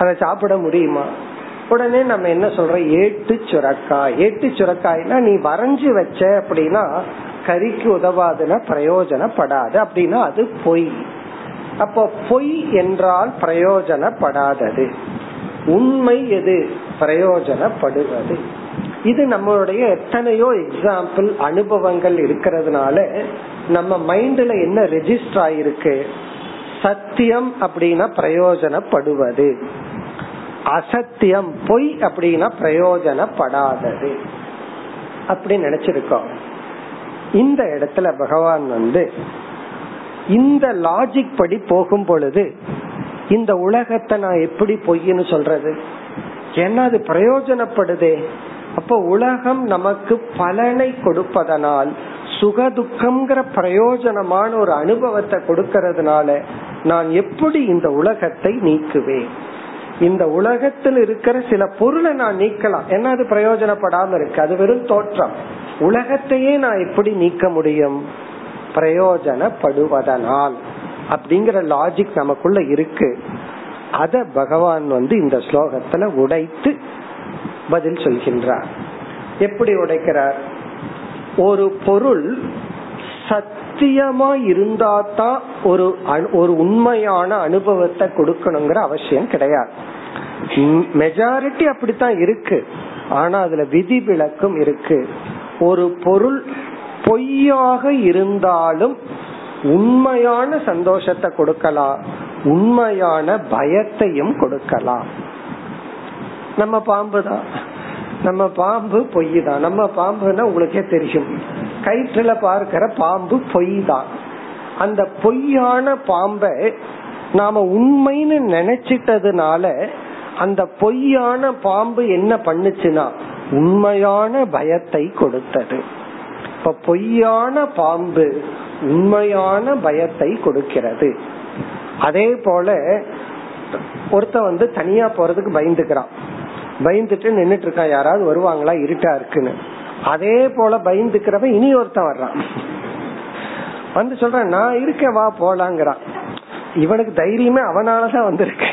அதை சாப்பிட முடியுமா? உடனே நம்ம என்ன சொல்றோம், ஏட்டு சுரக்காய். ஏட்டு சுரக்காய்னா நீ வரைஞ்சி வச்ச அப்படின்னா கறிக்கு உதவாதுன்னா பிரயோஜனப்படாது, அப்படின்னா அது பொய். அப்போ பொய் என்றால் பிரயோஜனப்படாதது, உண்மை எது பிரயோஜனப்படுவது. இது நம்மளுடைய எத்தனையோ எக்ஸாம்பிள் அனுபவங்கள் இருக்கிறதுனால நம்ம மைண்ட்ல என்ன ரெஜிஸ்டர் ஆயிருக்கு, சத்தியம் அப்படின்னா பிரயோஜனப்படுவது, அசத்தியம் பொய் அப்படின்னா பிரயோஜனப்படாதது அப்படி நினைச்சிருக்கோம். இந்த இடத்துல பகவான் இந்த லாஜிக் படி போகும் பொழுது, இந்த உலகத்தை நான் எப்படி பொய்ன்னு சொல்றது, ஏன்னா அது பிரயோஜனப்படுதே. அப்போ உலகம் நமக்கு பலனை கொடுப்பதனால், சுகதுக்கம்ங்கிற பிரயோஜனமான ஒரு அனுபவத்தை கொடுக்கறதுனால நான் எப்படி இந்த உலகத்தை நீக்குவேன்? இந்த உலகத்தில் இருக்கிற சில பொருளை நான் நீக்கலாம், ஏன்னா அது பிரயோஜனப்படாம இருக்கு, அது வெறும் தோற்றம். உலகத்தையே நான் எப்படி நீக்க முடியும், பிரயோஜனப்படுவதனால். அப்படிங்கிற லாஜிக் நமக்குள்ள இருக்கு. அத பகவான் இந்த ஸ்லோகத்துல உடைத்து பதில் சொல்கின்றார். எப்படி உடைக்கிறார், ஒரு பொருள் சத்தியமா இருந்தாதான் ஒரு உண்மையான அனுபவத்தை கொடுக்கணுங்கிற அவசியம் கிடையாது. மெஜாரிட்டி அப்படித்தான் இருக்கு, ஆனா அதுல விதிவிலக்கும் இருக்கு. ஒரு பொருள் பொய்யாக இருந்தாலும் உண்மையான சந்தோஷத்தை கொடுக்கலாம், உண்மையான பயத்தையும் கொடுக்கலாம். நம்ம பாம்பு தான், நம்ம பாம்பு பொய் தான். நம்ம பாம்புன்னா உங்களுக்கே தெரியும், கயிற்றுல பார்க்கிற பாம்பு பொய் தான். அந்த பொய்யான பாம்பை நாம உண்மைன்னு நினைச்சிட்டதுனால அந்த பொய்யான பாம்பு என்ன பண்ணுச்சுன்னா உண்மையான பயத்தை கொடுத்தது. இப்ப பொய்யான பாம்பு உண்மையான பயத்தை கொடுக்கிறது. அதே போல ஒருத்த வந்து தனியா போறதுக்கு பயந்துக்கிறான், பயந்துட்டு நின்னுட்டு இருக்கான், யாராவது வருவாங்களா இருட்டா இருக்குன்னு. அதே போல பயந்துக்கிறவ இனி ஒருத்தன் வர்றான், வந்து சொல்றான் நான் இருக்க வா போலாங்கிறான். இவனுக்கு தைரியமே அவனாலதான் வந்திருக்கு,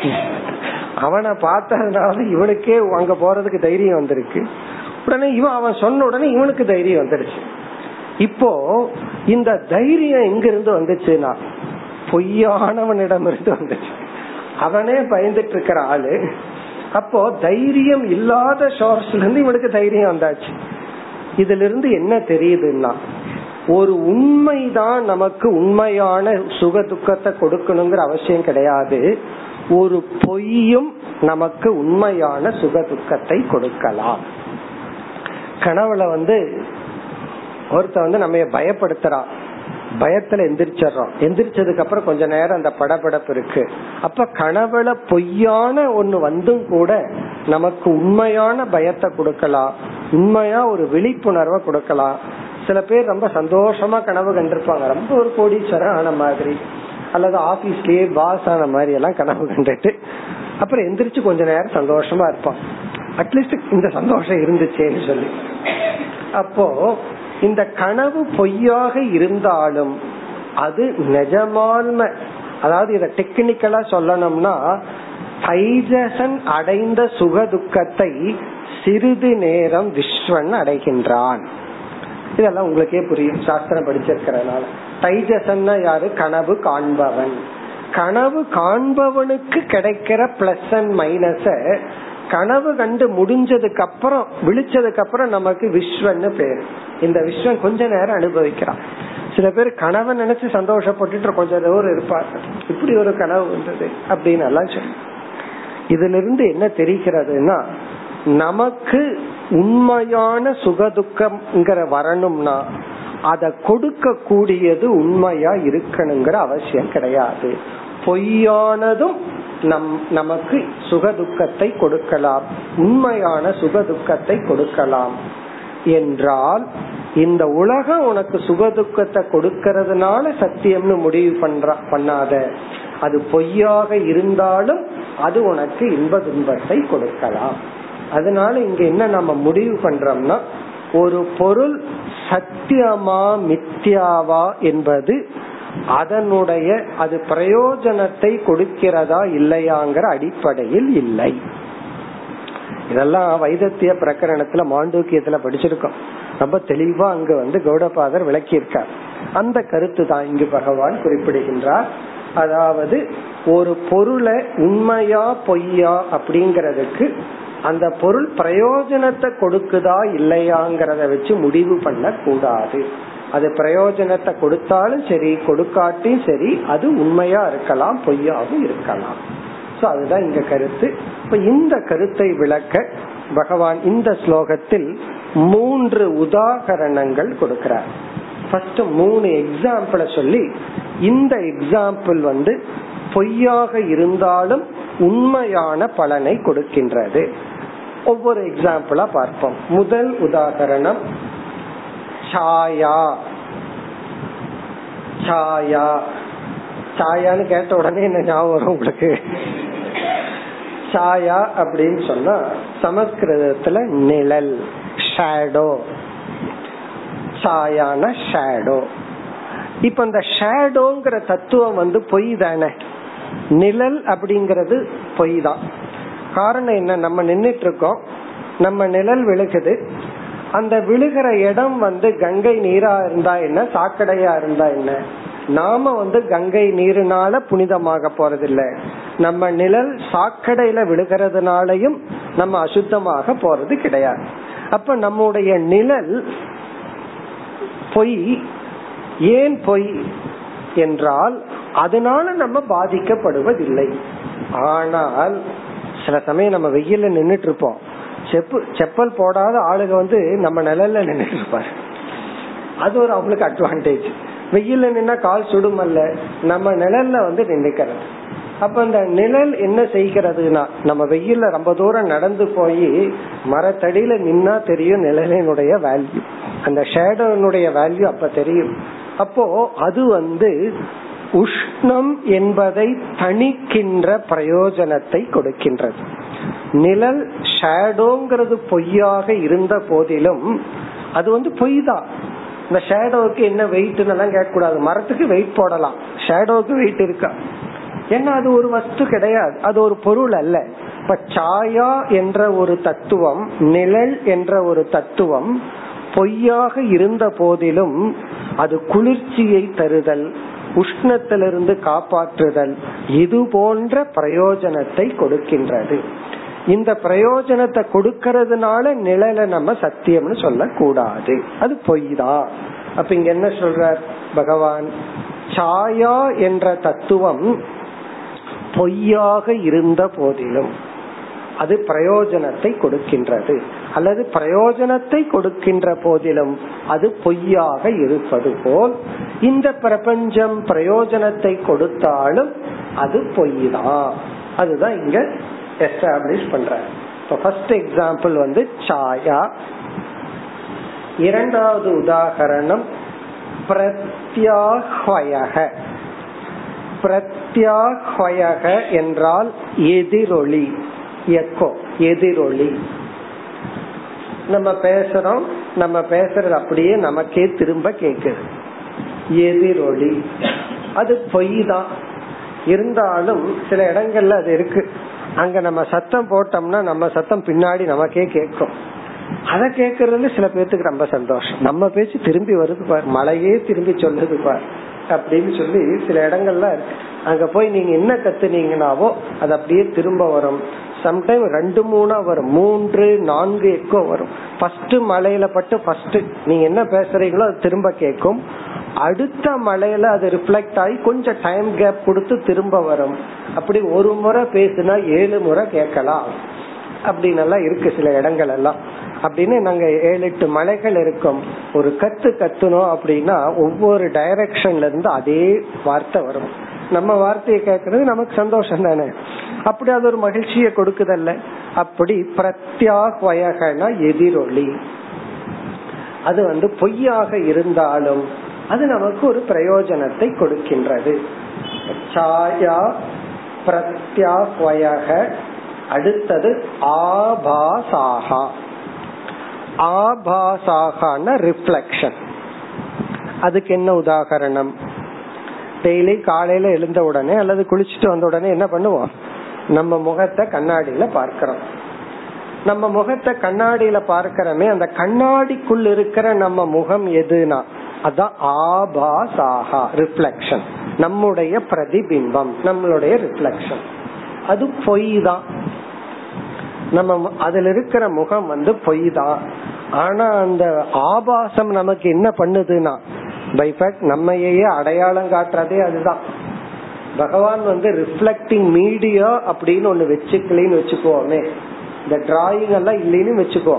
அவனை பார்த்ததுனால இவனுக்கே அங்க போறதுக்கு தைரியம் வந்திருக்கு. உடனே இவன் அவன் சொன்ன உடனே இவனுக்கு தைரியம் வந்துருச்சு. இப்போ இந்த தைரியம் எங்க இருந்து வந்துச்சுன்னா பொய்யானவனிடம் இருந்து வந்துச்சு. அவனே பயந்துட்டு இருக்கிற ஆளு, அப்போ தைரியம் இல்லாத சோர்ஸ்ல இருந்து இவனுக்கு தைரியம் வந்தாச்சு. இதுல இருந்து என்ன தெரியுதுன்னா ஒரு உண்மைதான் நமக்கு உண்மையான சுக துக்கத்தை கொடுக்கணுங்கிற அவசியம் கிடையாது, ஒரு பொய்யும் நமக்கு உண்மையான சுக துக்கத்தை கொடுக்கலாம். கனவுல வந்து ஒருத்த வந்து நம்ம பயப்படுத்துறான், பயத்துல எந்திரிச்சிடறோம், எந்திரிச்சதுக்கு அப்புறம் கொஞ்ச நேரம் அந்த படபடப்பு இருக்கு. அப்ப கனவுல பொய்யான ஒண்ணு வந்தும் கூட நமக்கு உண்மையான பயத்தை கொடுக்கலாம், உண்மையா ஒரு விழிப்புணர்வை கொடுக்கலாம். சில பேர் ரொம்ப சந்தோஷமா கனவு கண்டிருப்பாங்க, ரொம்ப ஒரு கோடீஸ்வரன் ஆன மாதிரி அல்லது ஆபீஸ்லயே பாஸ் ஆன மாதிரி எல்லாம் கனவு கண்டுட்டு அப்புறம் எந்திரிச்சு கொஞ்ச நேரம் சந்தோஷமா இருப்பான், அட்லீஸ்ட் இந்த சந்தோஷம் இருந்துச்சேன்னு சொல்லி. அப்போ இந்த கனவு பொய்யாக இருந்தாலும் அது நிஜமான, அதாவது இத டெக்னிக்கலா சொல்லணும்னா தைஜசன் அடைந்த சுகதுக்கத்தை சிறிது நேரம் விஸ்வன் அடைகின்றான். இதெல்லாம் உங்களுக்கே புரியும், சாஸ்திரம் படிச்சிருக்கிறனால. தைஜசன்னா யாரு? கனவு காண்பவன். கனவு காண்பவனுக்கு கிடைக்கிற பிளஸ் அண்ட் மைனஸ கனவு கண்டு முடிஞ்சதுக்கு அப்புறம் விழிச்சதுக்கு அப்புறம் நமக்கு விஸ்வன்னு பேரு. இந்த விஸ்வன் கொஞ்ச நேரம் அனுபவிக்கிறான். சில பேர் கனவை நினைச்சு சந்தோஷப்பட்டு கொஞ்ச நேரம் இருப்பாங்க, இப்படி ஒரு கனவு வந்தது அப்படின்னு எல்லாம் சொல்லி. இதுல இருந்து என்ன தெரிகிறதுன்னா நமக்கு உண்மையான சுகதுக்கம்ங்கிற வரணும்னா அத கொடுக்க கூடியது உண்மையா இருக்கணுங்கிற அவசியம் கிடையாது. பொய்யானதும் நமக்கு சுகதுக்கத்தை கொடுக்கலாம், உண்மையான சுகதுக்கத்தை கொடுக்கலாம் என்றால் இந்த உலகம் உனக்கு சுகதுக்கத்தை கொடுக்கறதுனால சத்தியம்னு முடிவு பண்ணாத, அது பொய்யாக இருந்தாலும் அது உனக்கு இன்ப துன்பத்தை கொடுக்கலாம். அதனால இங்க என்ன நம்ம முடிவு பண்றோம்னா ஒரு பொருள் சத்தியமா மித்தியாவா என்பது அதனுடைய அது பிரயோஜனத்தை கொடுக்கிறதா இல்லையாங்கிற அடிப்படையில் இல்லை. இதெல்லாம் வைதத்திய பிரகரணத்துல மாண்டூக்கியத்துல படிச்சிருக்கோம், ரொம்ப தெளிவா அங்க வந்து கௌடபாதர் விளக்கியிருக்கார். அந்த கருத்து தான் இங்கு பகவான் குறிப்பிடுகின்றார். அதாவது ஒரு பொருளை உண்மையா பொய்யா அப்படிங்கறதுக்கு அந்த பொருள் பிரயோஜனத்தை கொடுக்குதா இல்லையாங்கிறத வச்சு முடிவு பண்ண கூடாது. அது பிரயோஜனத்தை கொடுத்தாலும் சரி கொடுக்காட்டியும் சரி அது உண்மையா இருக்கலாம் பொய்யாவும் இருக்கலாம். சோ அதுதான் இங்க கருத்து. இப்ப இந்த கருத்தை விளக்க பகவான் இந்த ஸ்லோகத்தில் 3 உதாகரணங்கள் கொடுக்கிறார். ஃபர்ஸ்ட் 3 எக்ஸாம்பிள சொல்லி இந்த எக்ஸாம்பிள் வந்து பொய்யாக இருந்தாலும் உண்மையான பலனை கொடுக்கின்றது. ஒவ்வொரு எக்ஸாம்பிளா பார்ப்போம். முதல் உதாகரணம் சாயா. சாயா சாயான்னு கேட்ட உடனே என்ன ஞாபகம் வரும் உங்களுக்கு? சாயா அப்படின்னு சொன்னா சமஸ்கிருதத்துல நிழல், ஷேடோ. சாயானா ஷேடோ. இப்ப இந்த ஷேடோங்கிற தத்துவம் வந்து பொய் தானே, நிழல் அப்படிங்கறது பொய் தான். காரணம் என்ன? நம்ம நின்னுட்டு இருக்கோம், நம்ம நிழல் விழுகுது, அந்த விழுகிற இடம் வந்து கங்கை நீரா இருந்தா என்ன, சாக்கடையா இருந்தா என்ன? நாம வந்து கங்கை நீருனால புனிதமாக போறதில்லை, நம்ம நிழல் சாக்கடையில விழுகிறதுனாலயும் நம்ம அசுத்தமாக போறது கிடையாது. அப்ப நம்முடைய நிழல் பொய். ஏன் பொய் என்றால் அதனால நம்ம பாதிக்கப்படுவதில்லை. ஆனால் சில சமயம் நம்ம வெயில நின்றுட்டு இருப்போம், செப்பல் போடாத ஆளுங்க வந்து நம்ம நிழல்ல நின்றுட்டு இருப்பாரு, அது ஒரு அவங்களுக்கு அட்வான்டேஜ். வெயில நின்னா கால் சுடுமல்ல, நம்ம நிழல்ல வந்து நின்றுக்கிறது. அப்ப அந்த நிழல் என்ன செய்கிறதுனா, நம்ம வெயில ரொம்ப தூரம் நடந்து போய் மரத்தடியில நின்னா தெரியும் நிழலினுடைய வேல்யூ, அந்த ஷேடோனுடைய வேல்யூ அப்ப தெரியும். அப்போ அது வந்து உஷ்ணம் என்பதை தணிக்கின்ற பிரயோஜனத்தை கொடுக்கின்றது. நிழல் ஷேடோங்கிறது பொய்யாக இருந்த போதிலும் அது வந்து பொய் தான். இந்த ஷேடோவுக்கு என்ன வெயிட்னு எல்லாம் கேட்க கூடாது. மரத்துக்கு வெயிட் போடலாம், ஷேடோவுக்கு வெயிட் இருக்கா? ஏன்னா அது ஒரு வஸ்து கிடையாது, அது ஒரு பொருள் அல்ல. இப்ப சாயா என்ற ஒரு தத்துவம், நிழல் என்ற ஒரு தத்துவம் பொய்யாக இருந்த போதிலும் அது குளிர்ச்சியை தருதல், உஷ்ணத்திலிருந்து காப்பாற்றுதல், இது போன்ற பிரயோஜனத்தை கொடுக்கின்றது. இந்த பிரயோஜனத்தை கொடுக்கறதுனால நிழலை நம்ம சத்தியம்னு சொல்ல கூடாது, அது பொய் தான். அப்ப இங்க என்ன சொல்றார் பகவான், சாயா என்ற தத்துவம் பொய்யாக இருந்த போதிலும் அது பிரயோஜனத்தை கொடுக்கின்றது, அல்லது பிரயோஜனத்தை கொடுக்கின்ற போதிலும் அது பொய்யாக இருப்பது போல் இந்த பிரபஞ்சம் பிரயோஜனத்தை கொடுத்தாலும் அது பொய் தான். அதுதான் இங்க எஸ்டாப்ளிஷ் பண்ற. இப்போ ஃபர்ஸ்ட் எக்ஸாம்பிள் வந்து சாயா. இரண்டாவது உதாகரணம் பிரத்யாஹ்வயஹ. பிரத்யாஹ்வயஹ என்றால் எதிரொலி, எக்கோ, எதிரொலி. நம்ம பேசுறோம், நம்ம பேசுறது அப்படியே நமக்கே திரும்ப கேக்குது, எதிரொலி. அது பொய் தான், இருந்தாலும் சில இடங்கள்ல அது இருக்கு. அங்க நம்ம சத்தம் போட்டோம்னா நம்ம சத்தம் பின்னாடி நமக்கே கேட்கும். அத கேக்குறதுல சில பேருக்கு ரொம்ப சந்தோஷம், நம்ம பேச்சு திரும்பி வருது பார், மழையே திரும்பி சொல்லுது பார் அப்படின்னு சொல்லி சில இடங்கள்ல இருக்கு. அங்க போய் நீங்க என்ன கத்துனீங்கன்னாவோ அது அப்படியே திரும்ப வரும். சம்டைம் ரெண்டு மூணா வரும், 3 4 எக்கோ வரும். ஃபர்ஸ்ட் மலையில பட்டு ஃபர்ஸ்ட் நீங்க என்ன பேசுறீங்களோ அது திரும்ப கேட்கும். அடுத்த மலையில அது ரிஃப்ளெக்ட் ஆகி கொஞ்சம் டைம் கேப் கொடுத்து திரும்ப வரும். அப்படி ஒரு முறை பேசுனா 7 முறை கேட்கலாம் அப்படின்னு எல்லாம் இருக்கு சில இடங்கள் எல்லாம். அப்படின்னு நாங்க 7-8 மலைகள் இருக்கும். ஒரு கத்து கத்துனோம் அப்படின்னா ஒவ்வொரு டைரக்ஷன்ல இருந்து அதே வார்த்தை வரும். நம்ம வார்த்தையை கேட்கறது நமக்கு சந்தோஷம் தானே, அப்படி அது ஒரு மகிழ்ச்சியை கொடுக்குதல்ல. அப்படி பிரத்யாஹ்வயகனா எதிரொலி, அது வந்து பொய்யாக இருந்தாலும் அது நமக்கு ஒரு பிரயோஜனத்தை கொடுக்கின்றது. சாயா, பிரத்யாஹ்வயக. அடுத்தது ஆபாசாகா. ஆபாசாகனா ரிஃப்ளெக்ஷன். அதுக்கு என்ன உதாகரணம், டெய்லி காலையில எழுந்த உடனே அல்லது குளிச்சுட்டு வந்த உடனே என்ன பண்ணுவோம், நம்ம முகத்தை கண்ணாடியில பார்க்கிறோம். நம்ம முகத்தை கண்ணாடியில பார்க்கிறோமே, அந்த கண்ணாடிக்குள் இருக்கிற நம்ம முகம் எதுனா அதான் ஆபாசாகா, ரிஃப்ளெக்ஷன், நம்முடைய பிரதிபிம்பம், நம்மளுடைய ரிஃப்ளெக்ஷன். அது பொய் தான், நம்ம அதுல இருக்கிற முகம் வந்து பொய் தான். ஆனா அந்த ஆபாசம் நமக்கு என்ன பண்ணுதுன்னா பைஃபேக்ட் நம்மையே அடையாளம் காட்டுறதே அதுதான். பகவான் வந்து ரிஃப்ளெக்டிங் மீடியா அப்படின்னு ஒண்ணு வச்சுக்கலன்னு வச்சுக்கோமே, இந்த டிராயிங் எல்லாம் இல்லைன்னு வச்சுக்கோ,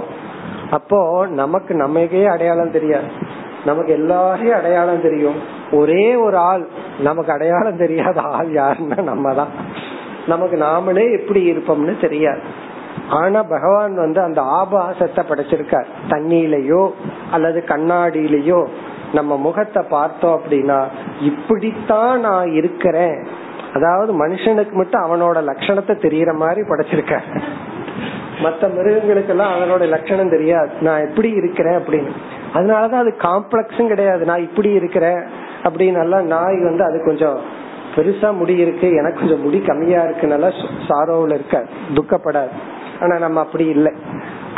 அப்போ நமக்கு நம்மையே அடையாளம் தெரியாது, நமக்கு எல்லாரையும் அடையாளம் தெரியும். ஒரே ஒரு ஆள் நமக்கு அடையாளம் தெரியாத ஆள் யாருன்னா நம்ம தான். நமக்கு நாமளே எப்படி இருப்போம்னு தெரியாது. ஆனா பகவான் வந்து அந்த ஆபாசத்தை படைச்சிருக்கார். தண்ணியிலயோ அல்லது கண்ணாடியிலயோ நம்ம முகத்தை பார்த்தோம் அப்படின்னா இப்படித்தான் நான் இருக்கிறேன், அதாவது மனுஷனுக்கு மட்டும் அவனோட லட்சணத்தை தெரியற மாதிரி படைச்சிருக்க, மற்ற மிருகங்களுக்கு எல்லாம் அவனோட லட்சணம் தெரியாது நான் எப்படி இருக்கிறேன் அப்படின்னு. அதனாலதான் அது காம்ப்ளெக்ஸும் கிடையாது, நான் இப்படி இருக்கிறேன் அப்படின்னால. நாய் வந்து அது கொஞ்சம் பெருசா முடி இருக்கு, எனக்கு கொஞ்சம் முடி கம்மியா இருக்குனால சாரோவில் இருக்க துக்கப்படாது. ஆனா நம்ம அப்படி இல்லை.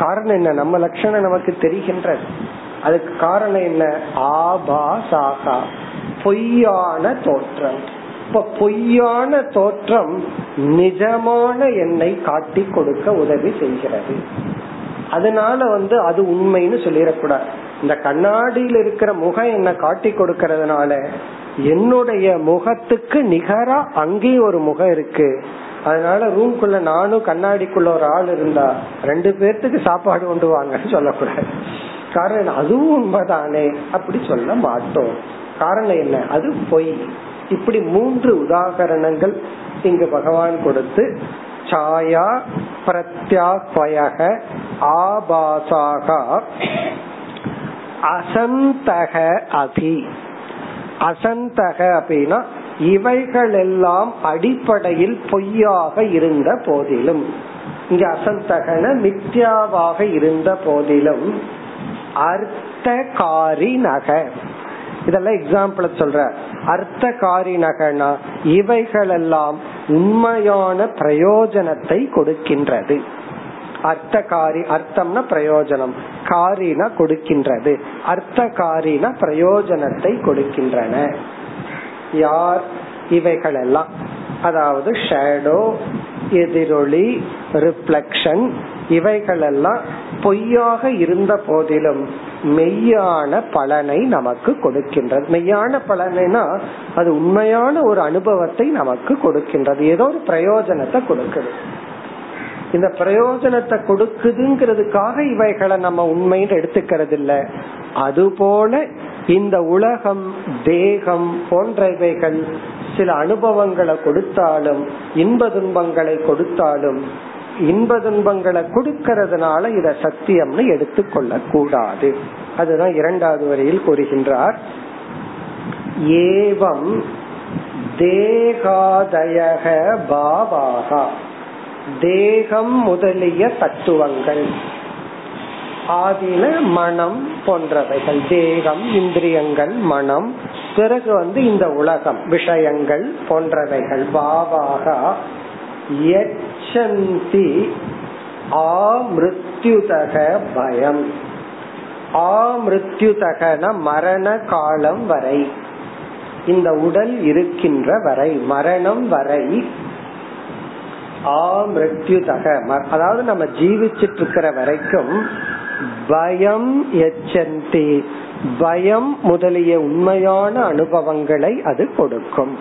காரணம் என்ன, நம்ம லட்சணம் நமக்கு தெரிகின்றது. அதுக்கு காரணம் என்ன, ஆபாசாகா, பொய்யான தோற்றம். இப்ப பொய்யான தோற்றம் நிஜமான என்னை காட்டி கொடுக்க உதவி செய்கிறது. அதனால அது உண்மைன்னு சொல்லிடக்கூடாது. இந்த கண்ணாடியில் இருக்கிற முகம் என்ன காட்டி கொடுக்கறதுனால என்னுடைய முகத்துக்கு நிகரா அங்கேயும் ஒரு முகம் இருக்கு. அதனால ரூம்குள்ள நானும் கண்ணாடிக்குள்ள ஒரு ஆள் இருந்தா ரெண்டு பேர்த்துக்கு சாப்பாடு கொண்டு வாங்கன்னு சொல்லக்கூடாது. காரணம் அதுவும் உண்மைதானே, அப்படி சொல்ல மாட்டோம். காரணம் என்ன, அது பொய். இப்படி மூன்று உதாகரணங்கள் இங்கு பகவான் கொடுத்து சாயா பிரத்யாத்வயக ஆபாசாக அசந்தக அபி. அசந்தக அப்படின்னா இவைகளெல்லாம் அடிப்படையில் பொய்யாக இருந்த போதிலும், இங்க அசந்தகன மித்யாவாக இருந்த போதிலும் அர்த்தகாரி நக, இதெல்லாம் எக்ஸாம்பிள் சொல்ற. அர்த்தகாரி நகனா இவைகளெல்லாம் உண்மையான பிரயோஜனத்தை கொடுக்கின்றது. அர்த்தகாரி, அர்த்தம்னா பிரயோஜனம், காரினா கொடுக்கின்றது. அர்த்தகாரினா பிரயோஜனத்தை கொடுக்கின்றன. யார் இவைகளெல்லாம், அதாவது ஷேடோ, எதிரொலி, ரிஃப்ளெக்ஷன், இவைகளெல்லாம் பொய்யாக இருந்த போதிலும் மெய்யான பலனை நமக்கு கொடுக்கின்றது. மெய்யான பலனைனா அது உண்மையான ஒரு அனுபவத்தை நமக்கு கொடுக்கின்றது, ஏதோ ஒரு பிரயோஜனத்தை கொடுக்குது. இந்த பிரயோஜனத்தை கொடுக்குதுங்கிறதுக்காக இவைகளை நம்ம உண்மைன்னு எடுத்துக்கிறது இல்லை. அதுபோல இந்த உலகம், தேகம் போன்ற இவைகள் சில அனுபவங்களை கொடுத்தாலும், இன்ப துன்பங்களை கொடுத்தாலும், இன்ப துன்பங்களை கொடுக்கிறதுனால இத சத்தியம்னு எடுத்துக்கொள்ள கூடாது. அதுதான் இரண்டாவது வரியில் கூறுகின்றார். ஏவம் தேகாதயக பாவாகா, தேகம் முதலிய தத்துவங்கள், ஆதின மனம் போன்றவைகள், தேகம், இந்திரியங்கள், மனம், பிறகு இந்த உலகம், விஷயங்கள் போன்றவைகள், பாவாகா யச்சந்தி ஆம்ருத்யுதக பயம். ஆம்ருத்யுதகன மரண காலம் வரை, இந்த உடல் இருக்கின்ற வரை, மரணம் வரை, ஆம்ருத்யுதக அதாவது நம்ம ஜீவிச்சிட்டு இருக்கிற வரைக்கும், பயம் யச்சந்தி பயம் முதலிய உண்மையான அனுபவங்களை அது கொடுக்கும்.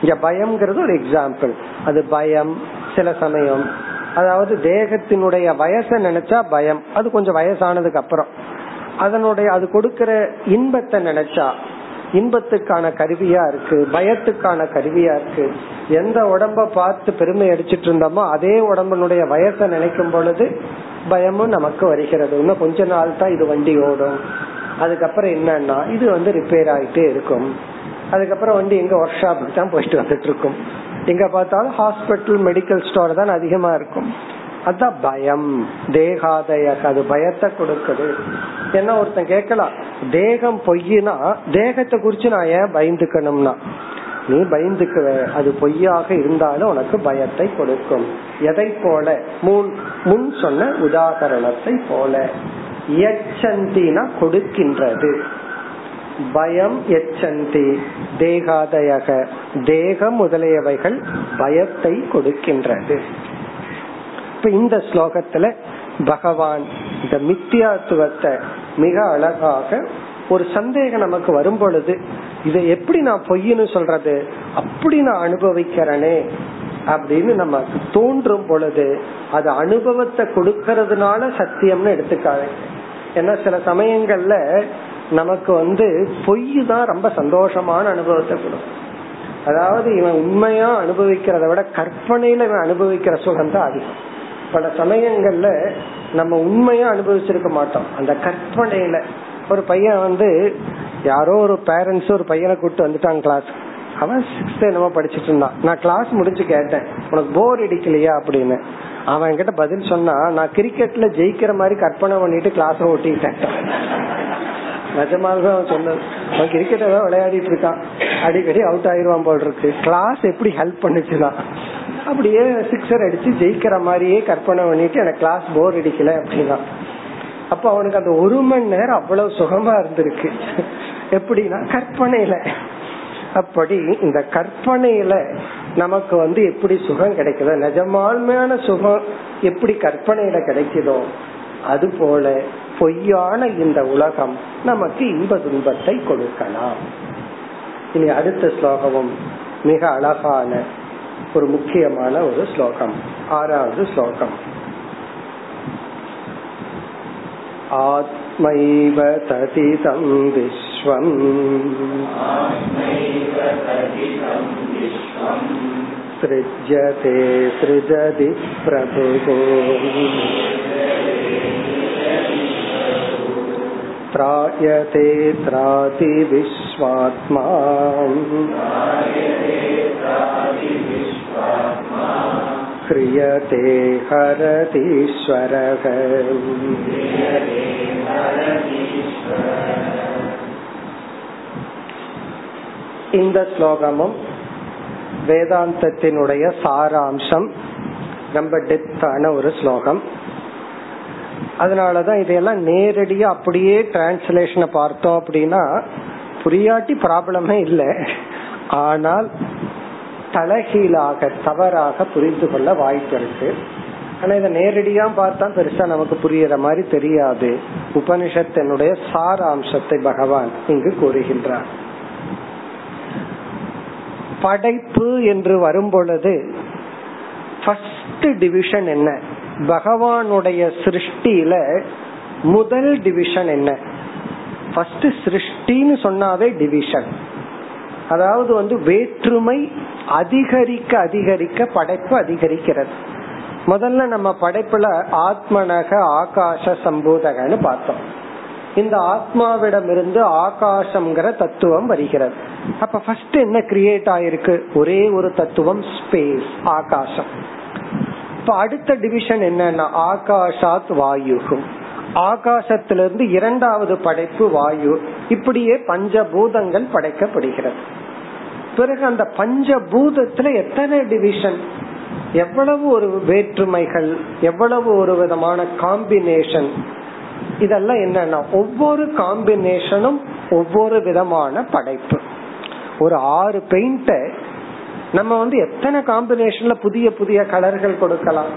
இங்க பயம்ங்கிறது ஒரு எக்ஸாம்பிள். அது பயம் சில சமயம், அதாவது தேகத்தினுடைய வயசை நினைச்சா பயம், அது கொஞ்சம் வயசானதுக்கு அப்புறம். அதனுடைய அது கொடுக்கிற இன்பத்தை நினைச்சா, இன்பத்துக்கான கருவியா இருக்கு, பயத்துக்கான கருவியா இருக்கு. எந்த உடம்ப பார்த்து பெருமை அடிச்சிட்டு இருந்தோமோ அதே உடம்பனுடைய வயசை நினைக்கும் பொழுது பயமும் நமக்கு வருகிறது. இன்னும் கொஞ்ச நாள் தான் இது வண்டி ஓடும், அதுக்கப்புறம் என்னன்னா இது ரிப்பேர் ஆகிட்டே இருக்கும், அதுக்கப்புறம் எங்க ஒர்க் ஷாப்புக்கு தான் போயிட்டு வந்துட்டு இருக்கும், எங்க பார்த்தாலும் ஹாஸ்பிட்டல், மெடிக்கல் ஸ்டோர் தான் அதிகமா இருக்கும். அதுதான் பயம், தேகாதய, அது பயத்தை கொடுக்குது. ஏன்னா ஒருத்தன் கேட்கலாம், தேகம் பொய்னா தேகத்தை குறிச்சு நான் ஏன் பயந்துக்கணும்னா, நீ பயந்துக்குவ, அது பொய்யாக இருந்தாலும் உனக்கு பயத்தை கொடுக்கும். எதை போல, முன் சொன்ன உதாரணத்தை போல. யச்சந்தினா கொடுக்கின்றது, பயம் யச்சந்தி தேகாதயக தேகம் முதலியவைகள் பயத்தை கொடுக்கின்றது. இப்ப இந்த ஸ்லோகத்துல பகவான் இந்த மித்தியாத்துவத்தை மிக அழகாக, ஒரு சந்தேகம் நமக்கு வரும் பொழுது இதை எப்படி நான் பொய்னு சொல்றது, அப்படி நான் அனுபவிக்கிறேனே அப்படின்னு நமக்கு தோன்றும் பொழுது அது அனுபவத்தை கொடுக்கறதுனால சத்தியம்னு எடுத்துக்காது. ஏன்னா சில சமயங்கள்ல நமக்கு பொய் தான் ரொம்ப சந்தோஷமான அனுபவத்தை கொடுக்கும். அதாவது இவன் உண்மையா அனுபவிக்கிறத விட கற்பனையில இவன் அனுபவிக்கிற சுகம் தான் அதிகம். பல சமயங்கள்ல நம்ம உண்மையா அனுபவிச்சிருக்க மாட்டோம், அந்த கற்பனையில. ஒரு பையன் யாரோ ஒரு பேரண்ட்ஸ் ஒரு பையனை கூப்பிட்டு வந்துட்டாங்க கிளாஸ், அவன் 6th என்னமோ படிச்சுட்டு இருந்தான். நான் கிளாஸ் முடிஞ்சு கேட்டேன், உனக்கு போர் அடிக்கலையா அப்படின்னு. அவன் கிட்ட பதில் சொன்னா, நான் கிரிக்கெட்ல ஜெயிக்கிற மாதிரி கற்பனை பண்ணிட்டு கிளாஸ ஓட்டிட்டேன். நிஜமாக சொன்னது, அவன் கிரிக்கெட் ஏதாவது விளையாடிட்டு இருக்கான், அடிக்கடி அவுட் ஆயிடுவான் போல் இருக்கு. கிளாஸ் எப்படி ஹெல்ப் பண்ணுச்சுதான், அப்படியே 6 அடிச்சு ஜெயிக்கிற மாதிரியே கற்பனை பண்ணிட்டு எனக்கு கிளாஸ் போர் அடிக்கல அப்படின்னா. அப்ப அவனுக்கு அந்த ஒரு மணி நேரம் அவ்வளவு சுகமா இருந்திருக்கு. எப்படின்னா கற்பனையில. அப்படி இந்த கற்பனையில நமக்கு எப்படி சுகம் கிடைக்குதோ, நிஜமான சுகம் எப்படி கற்பனையில கிடைக்குதோ, அது போல பொய்யான இந்த உலகம் நமக்கு இன்ப துன்பத்தை கொடுக்கலாம். இனி அடுத்த ஸ்லோகமும் மிக அழகான ஒரு முக்கியமான ஒரு ஸ்லோகம், 6வது ஸ்லோகம். ஆத்மைவ ததிதம் விஸ்வம் ஸ்ருஜ்யதே ஸ்ருஜதி பிரபுகோ த்ராயதே த்ராதி விஸ்வாத்மா கிரியதே ஹரதீஸ்வரஹ. இந்த ஸ்லோகமும் வேதாந்தத்தினுடைய சாராம்சம், ரொம்ப டெப்தான ஒரு ஸ்லோகம். அதனாலதான் இதெல்லாம் நேரடியா அப்படியே டிரான்ஸ்லேஷனை பார்த்தோம் அப்படின்னா புரியாட்டி ப்ராப்ளமே இல்லை, ஆனால் தலைகீழாக தவறாக புரிந்து கொள்ள வாய்ப்பு இருக்கு. ஆனா இதை நேரடியா பார்த்தா பெருசா நமக்கு புரியற மாதிரி தெரியாது. உபனிஷத்தினுடைய சாராம்சத்தை பகவான் இங்கு கூறுகின்றார். படைப்பு என்று வரும் பொழுது ஃபர்ஸ்ட் டிவிஷன் என்ன, பகவானுடைய சிருஷ்டியில முதல் டிவிஷன் என்ன? ஃபர்ஸ்ட் சிருஷ்டின்னு சொன்னாவே டிவிஷன், அதாவது வேற்றுமை அதிகரிக்க அதிகரிக்க படைப்பு அதிகரிக்கிறது. முதல்ல நம்ம படைப்புல ஆத்மனக ஆகாச சம்பூதகன்னு பார்த்தோம். இந்த ஆத்மாவிடம் இருந்து ஆகாசம்ங்கிற தத்துவம் வருகிறது. அப்ப ஃபர்ஸ்ட் என்ன கிரியேட் ஆயிருக்கு? ஒரே ஒரு தத்துவம், ஸ்பேஸ், ஆகாசம். இப்ப அடுத்த டிவிஷன் என்னன்னா ஆகாஷாத் வாயுகும், ஆகாசத்திலிருந்து இரண்டாவது படைப்பு வாயு. இப்படியே பஞ்சபூதங்கள் படைக்கப்படுகிறது. பிறகு அந்த பஞ்சபூதத்துல எத்தனை டிவிஷன், எவ்வளவு ஒரு வேற்றுமைகள், எவ்வளவு ஒரு விதமான காம்பினேஷன். இதெல்லாம் என்னன்னா ஒவ்வொரு காம்பினேஷனும் ஒவ்வொரு விதமான படைப்பு. ஒரு 6 பெயிண்டை நம்ம எத்தனை காம்பினேஷன்ல புதிய புதிய கலர்கள் கொடுக்கலாம்.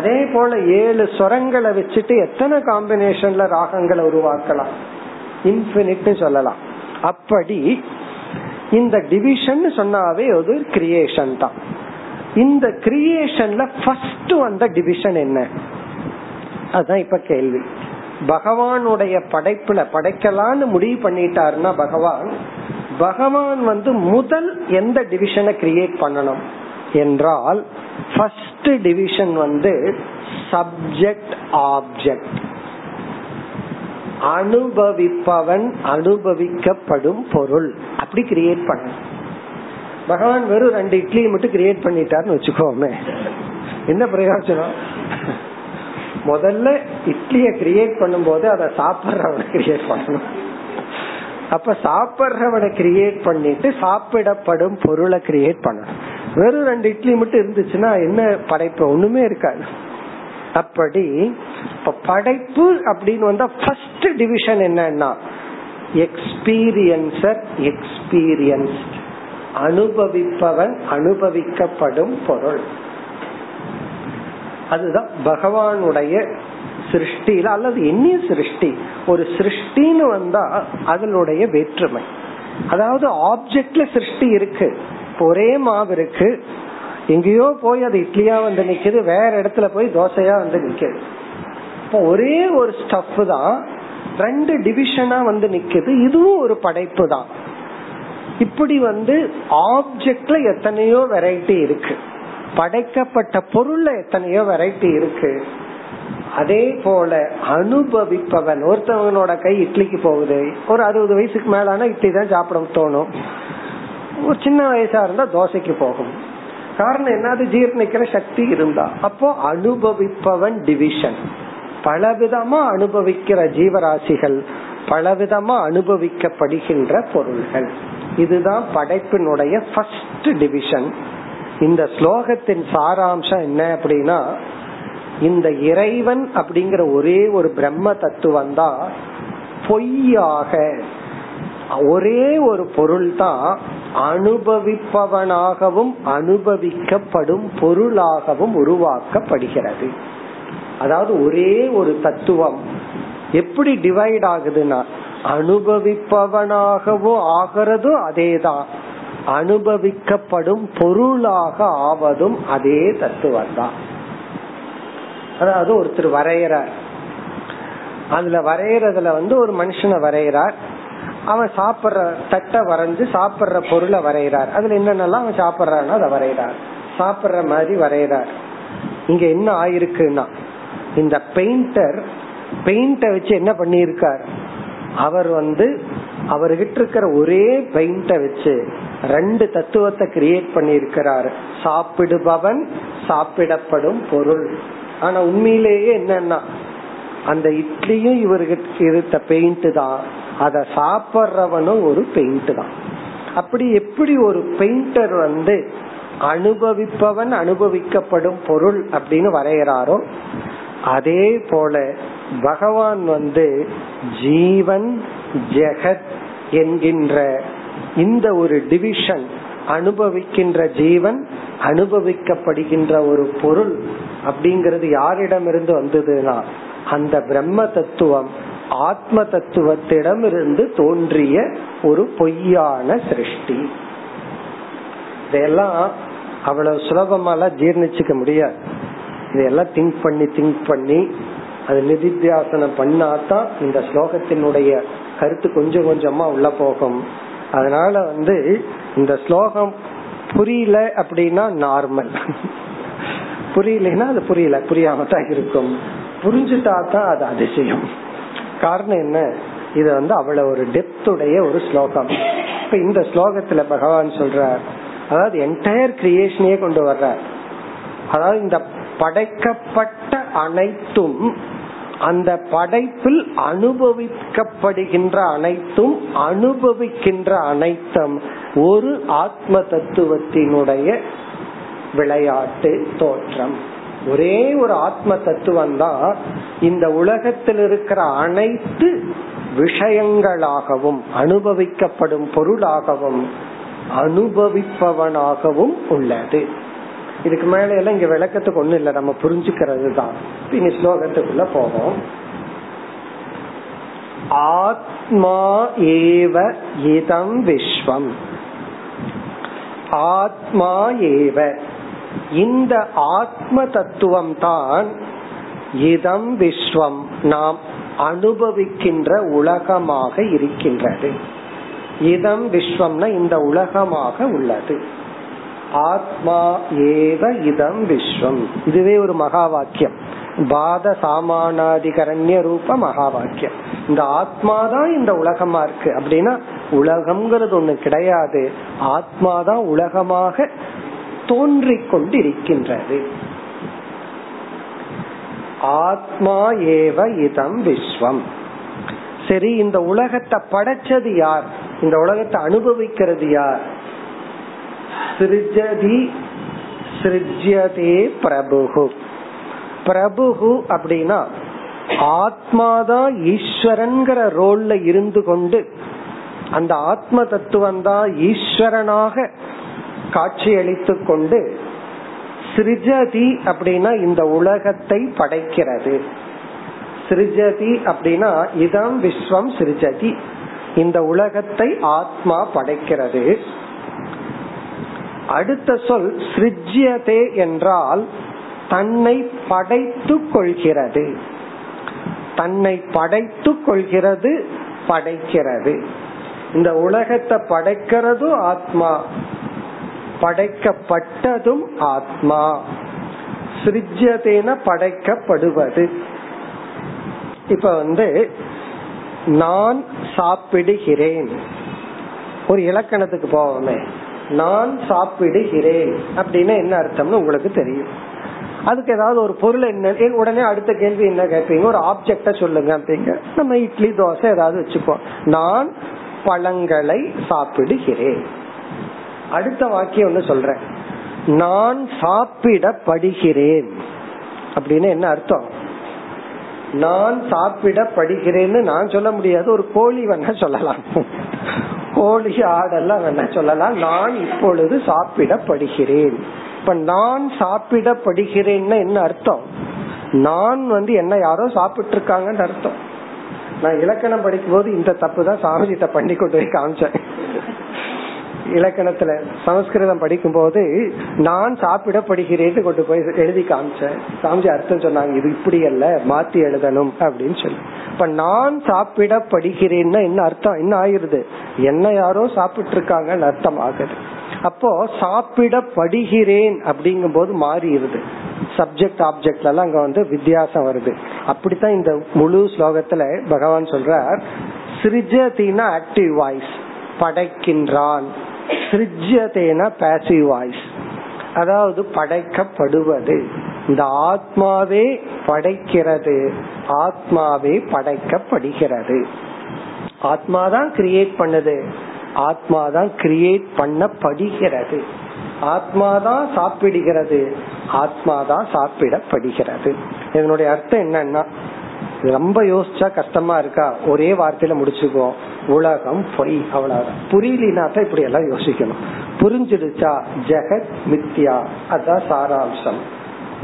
அதே போல 7 சொரங்களை வச்சுட்டு எத்தனை காம்பினேஷன்ல ராகங்களை உருவாக்கலாம், இன்ஃபினிட் சொல்லலாம். அப்படி இந்த டிவிஷன் சொன்னாவே ஒரு கிரியேஷன் தான். இந்த கிரியேஷன்ல ஃபர்ஸ்ட் வந்த டிவிஷன் என்ன, அதுதான் இப்ப கேள்வி. பகவானுடைய படைப்புல படைக்கலான்னு முடிவு பண்ணிட்டாருன்னா பகவான் முதல் எந்த டிவிஷனை கிரியேட் பண்ணணும் என்றால் ஃபர்ஸ்ட் டிவிஷன் சப்ஜெக்ட் ஆப்ஜெக்ட், அனுபவிப்பவன் அனுபவிக்கப்படும் பொருள், அப்படி கிரியேட் பண்ண. பகவான் வெறும் 2 இட்லியை மட்டும் கிரியேட் பண்ணிட்டாருன்னு வச்சுக்கோமே, என்ன பிரயோஜனம்? முதல்ல இட்லியை கிரியேட் பண்ணும் போது அதை சாப்பிட்றவனை கிரியேட் பண்ணணும். அப்ப சாப்பிட்றவனை கிரியேட் பண்ணிட்டு சாப்பிடப்படும் பொருளை கிரியேட் பண்ணணும். வெறும் 2 இட்லி மட்டும் இருந்துச்சுன்னா என்ன படைப்பு, ஒண்ணுமே இருக்காது. அப்படி படைப்பு அப்படின்னு வந்தா ஃபர்ஸ்ட் டிவிஷன் என்னன்னா எக்ஸ்பீரியன்சர் எக்ஸ்பீரியன்ஸ்ட், அனுபவிப்பவன் அனுபவிக்கப்படும் பொருள். அதுதான் பகவானுடைய சிருஷ்டியில அல்லது என்ன சிருஷ்டி, ஒரு சிருஷ்டின்னு வந்தா அதனுடைய வேற்றுமை, அதாவது ஆப்ஜெக்ட்ல சிருஷ்டி இருக்கு, ஒரே மாவு இருக்கு, எங்கேயோ போய் அது இட்லியா நிக்குது, வேற இடத்துல போய் தோசையா நிக்குது. இப்போ ஒரே ஒரு ஸ்டஃப் தான் 2 டிவிஷனா நிக்குது, இதுவும் ஒரு படைப்பு தான். இப்படி ஆப்ஜெக்ட்ல எத்தனையோ வெரைட்டி இருக்கு, படைக்கப்பட்ட பொருள்ல எத்தனையோ வெரைட்டி இருக்கு. அதே போல அனுபவிப்பவன், ஒருத்தவனோட கை இட்லிக்கு போகுது, ஒரு 60 வயசுக்கு மேலான இட்லி தான் சாப்பிட தோணும், ஒரு சின்ன வயசா இருந்தா தோசைக்கு போகும். காரணம் என்னது, ஜீர்ணிக்கிற சக்தி இருந்தா. அப்போ அனுபவிப்பவன் டிவிஷன், பலவிதமா அனுபவிக்கிற ஜீவராசிகள், பலவிதமா அனுபவிக்கப்படுகின்ற பொருள்கள். இதுதான் படைப்பினுடைய ஃபர்ஸ்ட் டிவிஷன். இந்த ஸ்லோகத்தின் சாராம்சம் என்ன அப்படின்னா இந்த இறைவன் அப்படிங்கிற ஒரே ஒரு பிரம்ம தத்துவம் தான் பொய்யாக ஒரே ஒரு பொருள் தான் அனுபவிப்பவனாகவும் அனுபவிக்கப்படும் பொருளாகவும் உருவாக்கப்படுகிறது. அதாவது ஒரே ஒரு தத்துவம் எப்படி டிவைட் ஆகுதுன்னா, அனுபவிப்பவனாகவும் ஆகிறதும் அதேதான், அனுபவிக்கப்படும் பொருளாக ஆவதும் அதே தத்துவம் தான். அதாவது ஒருத்தர் வரையறார், அதுல வரையறதுல ஒரு மனுஷனை வரையறார், அவன் சாப்பிடுற தட்டை வரைஞ்சு சாப்பிடுற பொருளை வரையறார், அதுல என்னென்னலாம் அவன் சாப்பிடுறான்னா அதை வரையறார், சாப்பிடுற மாதிரி வரையறார். இங்க என்ன ஆயிருக்குன்னா, இந்த பெயிண்டை வச்சு என்ன பண்ணிருக்கார், அவர் அவர்கிட்ட இருக்கிற ஒரே பெயிண்டை வச்சு ரெண்டு தத்துவத்தை கிரியேட் பண்ணிருக்கிறார், சாப்பிடுபவன் சாப்பிடப்படும் பொருள். ஆனா உண்மையிலேயே என்னன்னா, அந்த இட்லியும் இவர்கிட்ட இருந்த பெயிண்ட் தான், அத சாப்பிடுறவனும் ஒரு பெயிண்ட் தான். அப்படி எப்படி ஒரு பெயிண்டர் அனுபவிப்பவன் அனுபவிக்கப்படும் பொருள் அப்படின்னு வரையறாரோ, அதே போல பகவான் ஜீவன் ஜெகத் என்கின்ற இந்த ஒரு டிவிஷன், அனுபவிக்கின்ற ஜீவன் அனுபவிக்கப்படுகின்ற ஒரு பொருள் அப்படிங்கிறது யாரிடமிருந்து வந்ததுன்னா, அந்த பிரம்ம தத்துவம் ஆத்ம தத்துவத்திடமிருந்து தோன்றிய ஒரு பொய்யான சிருஷ்டி. இதெல்லாம் அவ்வளவு சுலபமாலாம் ஜீர்ணிச்சுக்க முடியாது. இதெல்லாம் திங்க் பண்ணி அது நிதித்தியாசனம் பண்ணாதான் இந்த ஸ்லோகத்தினுடைய கருத்து கொஞ்சம் கொஞ்சமா உள்ள போகும். அதனால இந்த ஸ்லோகம் புரியல அப்படின்னா நார்மல், புரியலன்னா அது புரியாமத்தான் இருக்கும், புரிஞ்சுட்டாதான் அது அதிசயம். காரணம் என்ன, இது அவ்வளவு ஒரு டெப்த் உடைய ஒரு ஸ்லோகம். இப்ப இந்த ஸ்லோகத்துல பகவான் சொல்றார், அதாவது என்டையர் கிரியேஷனையே கொண்டு வர்றார். அதாவது இந்த படைக்கப்பட்ட அனைத்தும், அந்த படைப்பில் அனுபவிக்கப்படுகின்ற அனைத்தும், அனுபவிக்கின்ற அனைத்தும் ஒரு ஆத்ம தத்துவத்தினுடைய விளையாட்டு தோற்றம். ஒரே ஒரு ஆத்ம தத்துவம் தான் இந்த உலகத்தில் இருக்கிற அனைத்து விஷயங்களாகவும் அனுபவிக்கப்படும் பொருளாகவும் அனுபவிப்பவனாகவும் உள்ளது. இதுக்கு மேல எல்லாம் இங்க விளக்கத்துக்கு ஒண்ணு இல்ல, நம்ம புரிஞ்சுக்கிறது தான். இனி ஸ்லோகத்துக்குள்ள போவோம். ஆத்மா ஏவ இதம் விஸ்வம், ஆத்மா ஏவ இந்த ஆத்ம தத்துவம் தான், இதம் விஸ்வம் நாம் அனுபவிக்கின்ற உலகமாக இருக்கின்றது. இதம் விஸ்வம்னா இந்த உலகமாக உள்ளது. ஆத்மா ஏவ இதம் விஸ்வம், இதுவே ஒரு மகா வாக்கியம், பாத சாமானாதிகரண்ய ரூப மகா வாக்கியம். இந்த ஆத்மாதான் இந்த உலகமா இருக்கு அப்படின்னா, உலகம்ங்கிறது ஒண்ணு கிடையாது, ஆத்மாதான் உலகமாக தோன்றிக் கொண்டிருக்கின்றது. ஆத்மா ஏவ இதம் விஸ்வம். சரி, இந்த உலகத்தை படைச்சது யார், இந்த உலகத்தை அனுபவிக்கிறது யார்? சிருஜதி சிருஜ்யதே பிரபுஹு. பிரபுஹு அப்படின்னா ஆத்மாதான் ஈஸ்வரன்கிற ரோல்ல இருந்து கொண்டு, அந்த ஆத்ம தத்துவம் தான் ஈஸ்வரனாக காட்சி அளித்து கொண்டு, சிருஜதி அப்படின்னா இந்த உலகத்தை படைக்கிறது. சிருஜதி அப்படின்னா இதம் விஸ்வம் சிருஜதி, இந்த உலகத்தை ஆத்மா படைக்கிறது. அடுத்த சொல் சிருஜ்யதே என்றால் தன்னை படைத்துக் கொள்கிறது, தன்னை படைத்துக் கொள்கிறது, படைக்கிறது. இந்த உலகத்தை படைக்கிறதும் ஆத்மா, படைக்கப்பட்டதும் ஆத்மா. சிருஜ்யதேன படைக்கப்படுவது. இப்ப நான் சாப்பிடுகிறேன், ஒரு இலக்கணத்துக்கு போவோமே, நான் சாப்பிடுகிறேன் அப்படின்னா என்ன அர்த்தம்னு உங்களுக்கு தெரியும். அதுக்கு ஏதாவது ஒரு பொருள் என்ன, உடனே அடுத்த கேள்வி என்ன கேட்பீங்க, ஒரு ஆப்ஜெக்ட சொல்லுங்க அப்படிங்க. நம்ம இட்லி தோசை ஏதாவது வச்சுப்போம், நான் பழங்களை சாப்பிடுகிறேன். அடுத்த வாக்கியம் ஒண்ணு சொல்றேன், நான் சாப்பிடப்படுகிறேன் அப்படின்னு என்ன அர்த்தம்? நான் சாப்பிடப்படுகிறேன்னு நான் சொல்ல முடியாது, ஒரு கோழி வேணா சொல்லலாம். கோழி ஆடெல்லாம் வேணா சொல்லலாம். நான் இப்பொழுது சாப்பிடப்படுகிறேன். இப்ப நான் சாப்பிடப்படுகிறேன்னா என்ன அர்த்தம்? நான் என்ன யாரோ சாப்பிட்டு இருக்காங்கன்னு அர்த்தம். நான் இலக்கணம் படிக்கும் போது இந்த தப்பு தான் சாமிஜிட்ட பண்ணி கொண்டு போய் காமிச்சேன். இலக்கணத்துல சமஸ்கிருதம் படிக்கும் போது நான் சாப்பிடப்படுகிறேன்னு கொண்டு போய் எழுதி காமிச்சேன். சாமிஜி அர்த்தம் சொன்னாங்க, இது இப்படி அல்ல, மாத்தி எழுதணும் அப்படின்னு சொல்லி. இப்ப நான் சாப்பிடப்படுகிறேன்னா என்ன அர்த்தம்? என்ன ஆயிருது? என்ன யாரோ சாப்பிட்டு இருக்காங்கன்னு அர்த்தம் ஆகுது. அப்போ சாப்பிடப்படுகிறேன் அப்படிங்கும் போது மாறிடுது. சப்ஜெக்ட் ஆப்ஜெக்ட்ல எல்லாம் அங்க வித்தியாசம் வருது. அப்படித்தான் இந்த முழு ஸ்லோகத்துல பகவான் சொல்றார், சிருஜதினா ஆக்டிவ் வாய்ஸ் படைக்கின்றான், சிருஜதேனா பாசிவ் வாய்ஸ், அதாவது படைக்கப்படுவது. இந்த ஆத்மாவே படைக்கிறது, ஆத்மாவே படைக்கப்படுகிறது. ஆத்மாதான் கிரியேட் பண்ணுது, ஆத்மாதான் கிரியேட் பண்ணப்படுகிறது, ஆத்மாதான் சாப்பிடுகிறது, ஆத்மாதான் சாப்பிடப்படுகிறது. இதனுடைய அர்த்தம் என்னன்னா, ரொம்ப யோசிச்சா கஷ்டமா இருக்கா? ஒரே வார்த்தையில முடிச்சுக்குவோம், உலகம் பொய். அவ்வளவுதான். புரியலினாத்தான் இப்படி எல்லாம் யோசிக்கணும். புரிஞ்சிருச்சா ஜெகத் மித்யா. அதான் சாராம்சம்.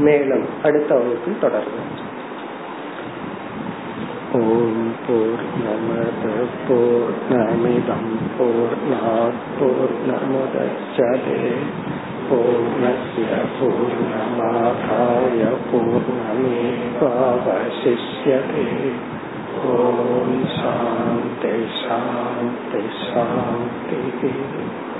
மேலும் அடுத்த வகுப்பில் தொடரும். ஓம் பூர்ணமத பூர்ணமிதம் பூர்ணாத் பூர்ணமுதச்யதே பூர்ணஸ்ய பூர்ணமாதாய பூர்ணமேவாவசிஷ்யதே. ஓம் சாந்தி சாந்தி சாந்தி.